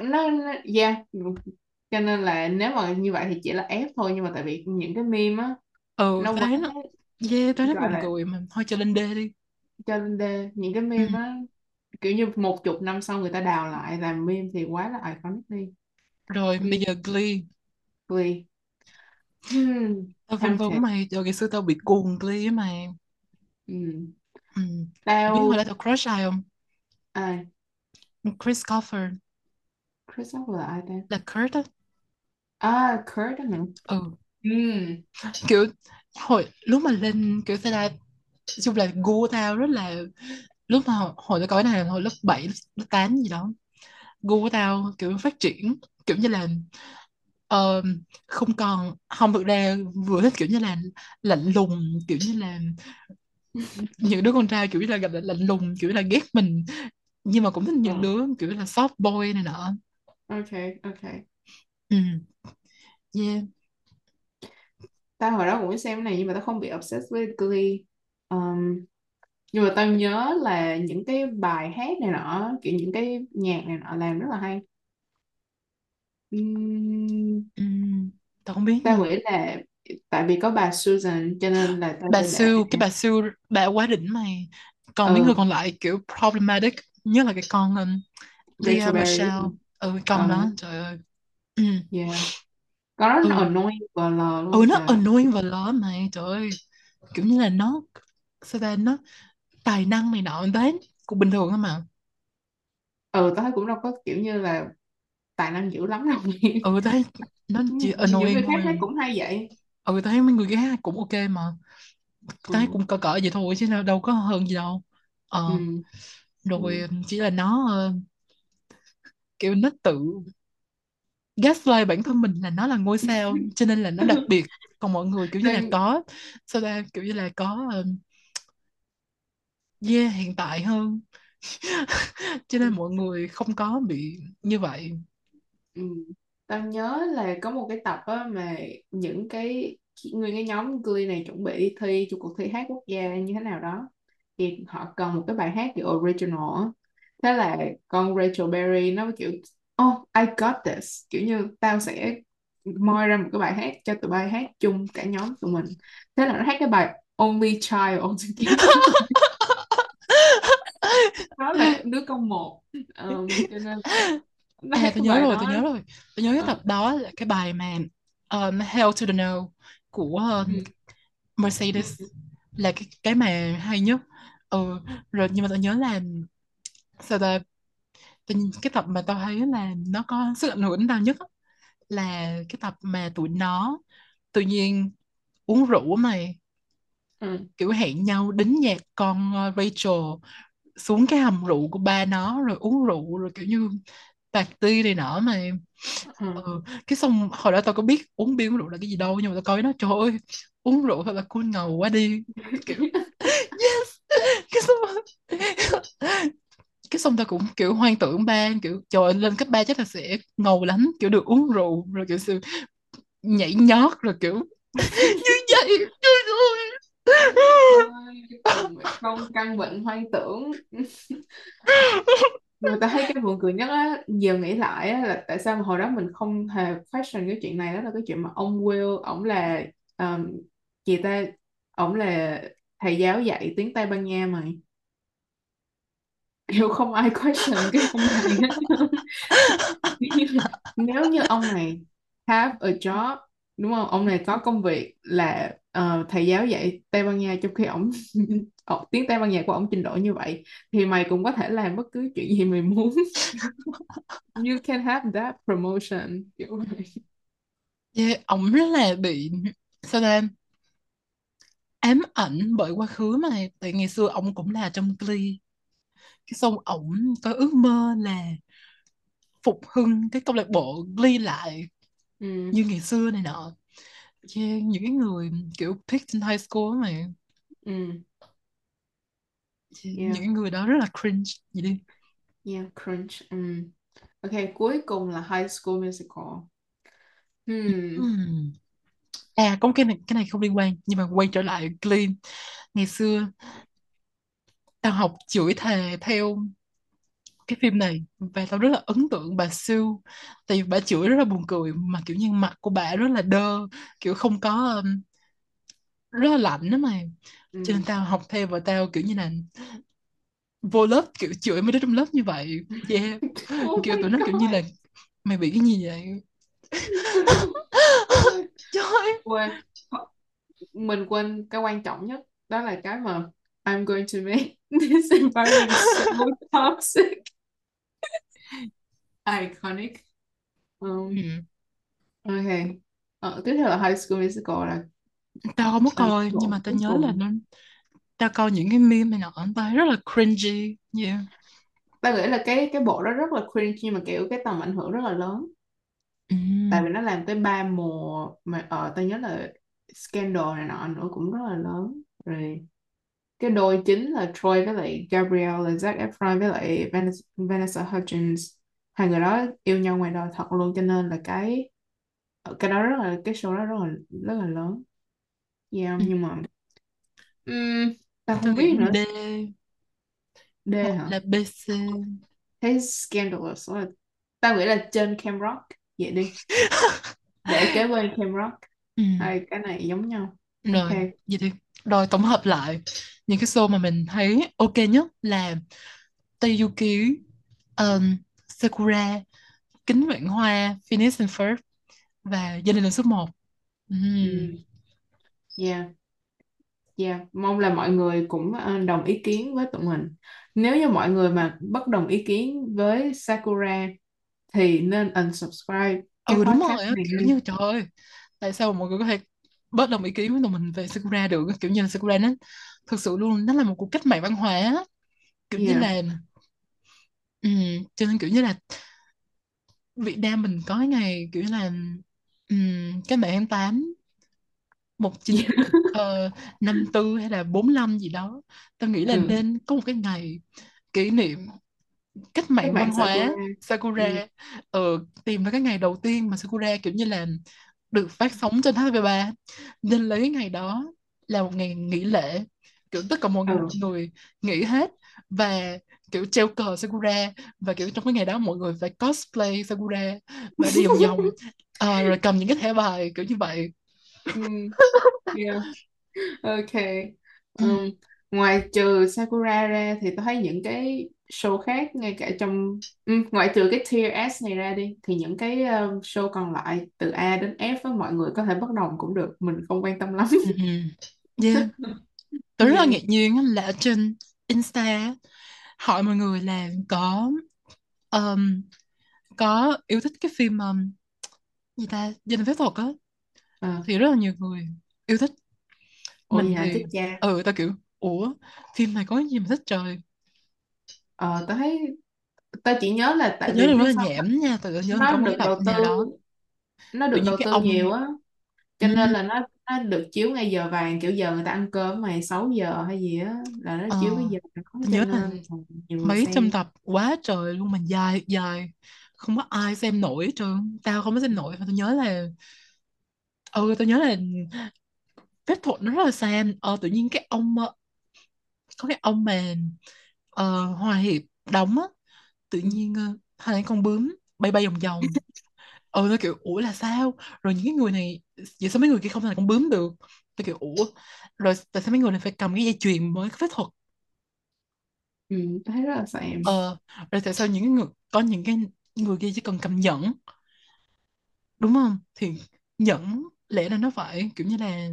cho nên là nếu mà như vậy thì chỉ là F thôi, nhưng mà tại vì những cái meme á tôi thấy buồn cười mà thôi cho lên D. Những cái meme á kiểu như 10 năm sau người ta đào lại làm meme thì quá là iconic đi rồi. Bây giờ Glee. Tao phân vân mày, trời, ngày xưa tao bị cuồng Glee với mày. Tao biết hồi đó tao crush ai không? Ai? Chris Coffer là ai ta? Là Kurt á. À, Kurt hả? Kiểu hồi lúc mà lên kiểu thế là chung là gu tao rất là, lúc mà hồi tao coi này hồi lớp 7 lớp 8 gì đó, gu của tao kiểu phát triển kiểu như là không được đeo, vừa thích kiểu như là lạnh lùng, kiểu như là những đứa con trai kiểu như là gặp lạnh lùng, kiểu là ghét mình, nhưng mà cũng thích những đứa kiểu là soft boy này nọ. Ok. Yeah. Tao hồi đó cũng xem cái này nhưng mà tao không bị obsessed với Glee. Nhưng mà tao nhớ là những cái bài hát này nọ, kiểu những cái nhạc này nọ làm rất là hay. Tao không biết. Tao nghĩ là tại vì có bà Susan cho nên là tao Sue bà quá đỉnh mày. Còn mấy người còn lại kiểu problematic, nhất là cái con Leah Michelle. Con đó trời ơi. Con nó annoying và lờ luôn. Nó annoying và lờ mày, trời ơi. Kiểu như là nó sao ta, nó tài năng mày nọ, đấy cũng bình thường thôi mà. Tao thấy cũng đâu có kiểu như là tài năng dữ lắm đâu. Tao thấy nó chỉ annoying. Những người khác cũng hay vậy. Tao thấy mấy người khác cũng ok mà. Tao cũng cỡ vậy thôi chứ đâu có hơn gì đâu. Rồi chỉ là nó kiểu nó tự gaslight bản thân mình là nó là ngôi sao cho nên là nó đặc biệt, còn mọi người kiểu như là có sao ta, kiểu như là có hiện tại hơn cho nên mọi người không có bị như vậy. Ừ. Tao nhớ là có một cái tập á mà những cái người cái nhóm Glee này chuẩn bị thi cho cuộc thi hát quốc gia như thế nào đó thì họ cần một cái bài hát kiểu original á. Thế là con Rachel Berry nó kiểu oh I got this, kiểu như tao sẽ moi ra một cái bài hát cho tụi bay hát chung cả nhóm tụi mình. Thế là nó hát cái bài Only Child đó là đứa con một. Cho nên tôi nhớ cái tập đó là cái bài mà Hell to the No của Mercedes là cái mà hay nhất. Rồi nhưng mà tôi nhớ là sao ta, cái tập mà tao thấy là nó có sức ảnh hưởng tao nhất là cái tập mà tụi nó tự nhiên uống rượu mày, kiểu hẹn nhau đính nhạc con Rachel xuống cái hầm rượu của ba nó rồi uống rượu rồi kiểu như party này nọ mày. Cái xong hồi đó tao có biết uống bia uống rượu là cái gì đâu, nhưng mà tao coi nó trời ơi uống rượu thật là cool ngầu quá đi kiểu yes. Cái xong tao cũng kiểu hoang tưởng ba kiểu trời lên cấp 3 chắc là sẽ ngầu lắm, kiểu được uống rượu rồi kiểu sự nhảy nhót rồi kiểu như vậy. Không, căn bệnh hoang tưởng. Người ta thấy cái buồn cười nhất á, giờ nghĩ lại á, là tại sao mà hồi đó mình không hề question cái chuyện này. Đó là cái chuyện mà ông Will, ổng là chị ta, ổng là thầy giáo dạy tiếng Tây Ban Nha mày, kiểu không ai question cái ông này. Nếu như ông này have a job, đúng không, ông này có công việc là thầy giáo dạy Tây Ban Nha, trong khi ổng tiếng Tây Ban Nha của ổng trình độ như vậy thì mày cũng có thể làm bất cứ chuyện gì mày muốn. You can have that promotion, kiểu vậy. Yeah, ổng rất là bị sao ta ám ảnh bởi quá khứ mà, tại ngày xưa ổng cũng là trong Glee. Cái xong ổng có ước mơ là phục hưng cái câu lạc bộ Glee lại như ngày xưa này nọ. Yeah, những cái người kiểu picked in high school mà những người đó rất là cringe vậy đi. Yeah, cringe. Ok, cuối cùng là High School Musical. À, có cái này không liên quan, nhưng mà quay trở lại Glee. Ngày xưa tao học chửi thề theo cái phim này và tao rất là ấn tượng bà Sue, tại vì bà chửi rất là buồn cười mà kiểu như mặt của bà rất là đơ, kiểu không có, rất là lạnh đó mà. Cho nên tao học theo và tao kiểu như là vô lớp kiểu chửi mấy đứa trong lớp như vậy. Yeah. Oh kiểu tụi nó kiểu như là mày bị cái gì vậy. Trời. Mình quên cái quan trọng nhất, đó là cái mà I'm going to make this environment so toxic. Iconic. Ok. Tiếp theo là High School Musical là tao không có coi, nhưng mà tao nhớ là nó, tao coi những cái meme này nọ, tao thấy rất là cringy. Yeah. Tao nghĩ là cái bộ đó rất là cringy mà kiểu cái tầm ảnh hưởng rất là lớn. Tại vì nó làm tới 3 mùa mà tao nhớ là scandal này nọ nữa cũng rất là lớn. Rồi cái đôi chính là Troy với lại Gabrielle là Zac Efron với lại Vanessa Hudgens, hai người đó yêu nhau ngoài đời thật luôn, cho nên là cái đó rất là, cái show đó rất là lớn. Yeah, nhưng mà tao không biết nữa. D hả? Là BC. Thấy scandalous. Tao nghĩ là trên Camp Rock vậy đi. Để kế bên Camp Rock. Hai cái này giống nhau. Rồi, okay. Vậy đi. Rồi tổng hợp lại những cái show mà mình thấy ok nhất là Tây Du Ký, Sakura, Kính Vạn Hoa, Phineas and Ferb và Gia đình là số 1. Yeah. Mong là mọi người cũng đồng ý kiến với tụi mình. Nếu như mọi người mà bất đồng ý kiến với Sakura thì nên unsubscribe. Đúng rồi, kiểu như trời ơi, tại sao mọi người có thể bất đồng ý kiến với tụi mình về Sakura được, kiểu như là Sakura nó thực sự luôn, nó là một cuộc cách mạng văn hóa, kiểu như là cho nên kiểu như là Việt Nam mình có cái ngày kiểu là cái mạng tháng 8 1954 hay là 45 gì đó. Tôi nghĩ là nên có một cái ngày kỷ niệm cách mạng văn hóa Sakura. Tìm ra cái ngày đầu tiên mà Sakura kiểu như là được phát sóng trên HTV3, nên lấy cái ngày đó là một ngày nghỉ lễ, kiểu tất cả mọi người nghỉ hết và kiểu treo cờ Sakura, và kiểu trong cái ngày đó mọi người phải cosplay Sakura và đi vòng vòng rồi cầm những cái thẻ bài kiểu như vậy. Yeah. Ok. Ngoài trừ Sakura ra thì tôi thấy những cái show khác, ngay cả trong ngoại trừ cái tier S này ra đi, thì những cái show còn lại từ A đến F với mọi người có thể bất đồng cũng được, mình không quan tâm lắm. Yeah. Tôi rất là ngạc nhiên là trên Insta hỏi mọi người là có yêu thích cái phim gì ta, Gia đình phép thuật á, thì rất là nhiều người yêu thích. Mình thì thích ta kiểu ủa phim này có gì mà thích trời. Tao thấy tao chỉ nhớ là tại vì nó nhảm nha, tao nhớ nó được đầu tư đó. Nó được đầu tư nhiều á, cho nên là nó được chiếu ngay giờ vàng, kiểu giờ người ta ăn cơm mày 6 giờ hay gì á là nó chiếu cái giờ đó, nhớ là mấy trăm tập quá trời luôn, mình dài dài không có ai xem nổi trơn. Tao không có xem nổi, và tao nhớ là phép thuật nó rất là xem. Tự nhiên cái ông có cái ông mà Hòa Hiệp đóng á, tự nhiên hai con bướm bay bay vòng vòng. Tôi kiểu ủa là sao, rồi những cái người này vậy sao mấy người kia không thể là con bướm được. Tôi kiểu ủa rồi tại sao mấy người này phải cầm cái dây chuyền mới phép thuật. Thấy rất là xem. Rồi tại sao những người có những cái người kia chỉ cần cầm nhẫn, đúng không, thì nhẫn lẽ là nó phải kiểu như là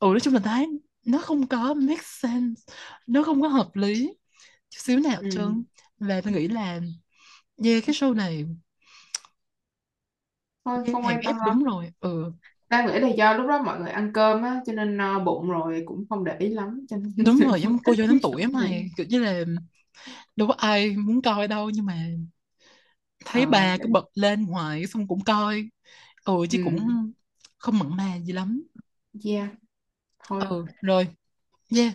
nói chung là thấy nó không có make sense, nó không có hợp lý chút xíu nào trơn. Và tôi nghĩ là cái show này thôi không quan tâm lắm. Đúng rồi. Ta nghĩ là do lúc đó mọi người ăn cơm á, cho nên no bụng rồi cũng không để ý lắm, cho nên... Đúng rồi, giống cô vô đến tuổi mày kiểu như là đâu có ai muốn coi đâu, nhưng mà thấy bà cứ bật lên hoài xong cũng coi. Chứ cũng không mặn mà gì lắm. Yeah. Thôi. Rồi. Yeah.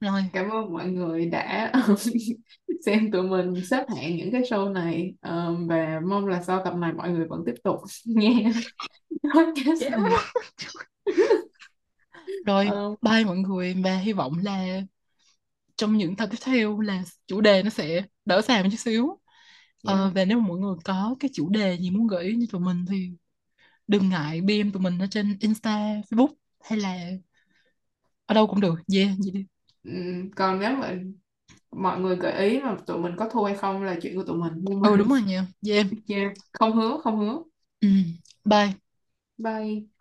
Rồi. Cảm ơn mọi người đã xem tụi mình xếp hạng những cái show này, và mong là sau tập này mọi người vẫn tiếp tục nghe podcast. Yeah. Rồi, bye mọi người, và hy vọng là trong những tập tiếp theo là chủ đề nó sẽ đỡ xàm chút xíu. Và nếu mọi người có cái chủ đề gì muốn gửi như tụi mình thì đừng ngại DM tụi mình ở trên Insta, Facebook hay là ở đâu cũng được. Gì đi. Còn nếu mà mọi người gợi ý mà tụi mình có thua hay không là chuyện của tụi mình. Đúng rồi nha. Không hứa. Bye. Bye.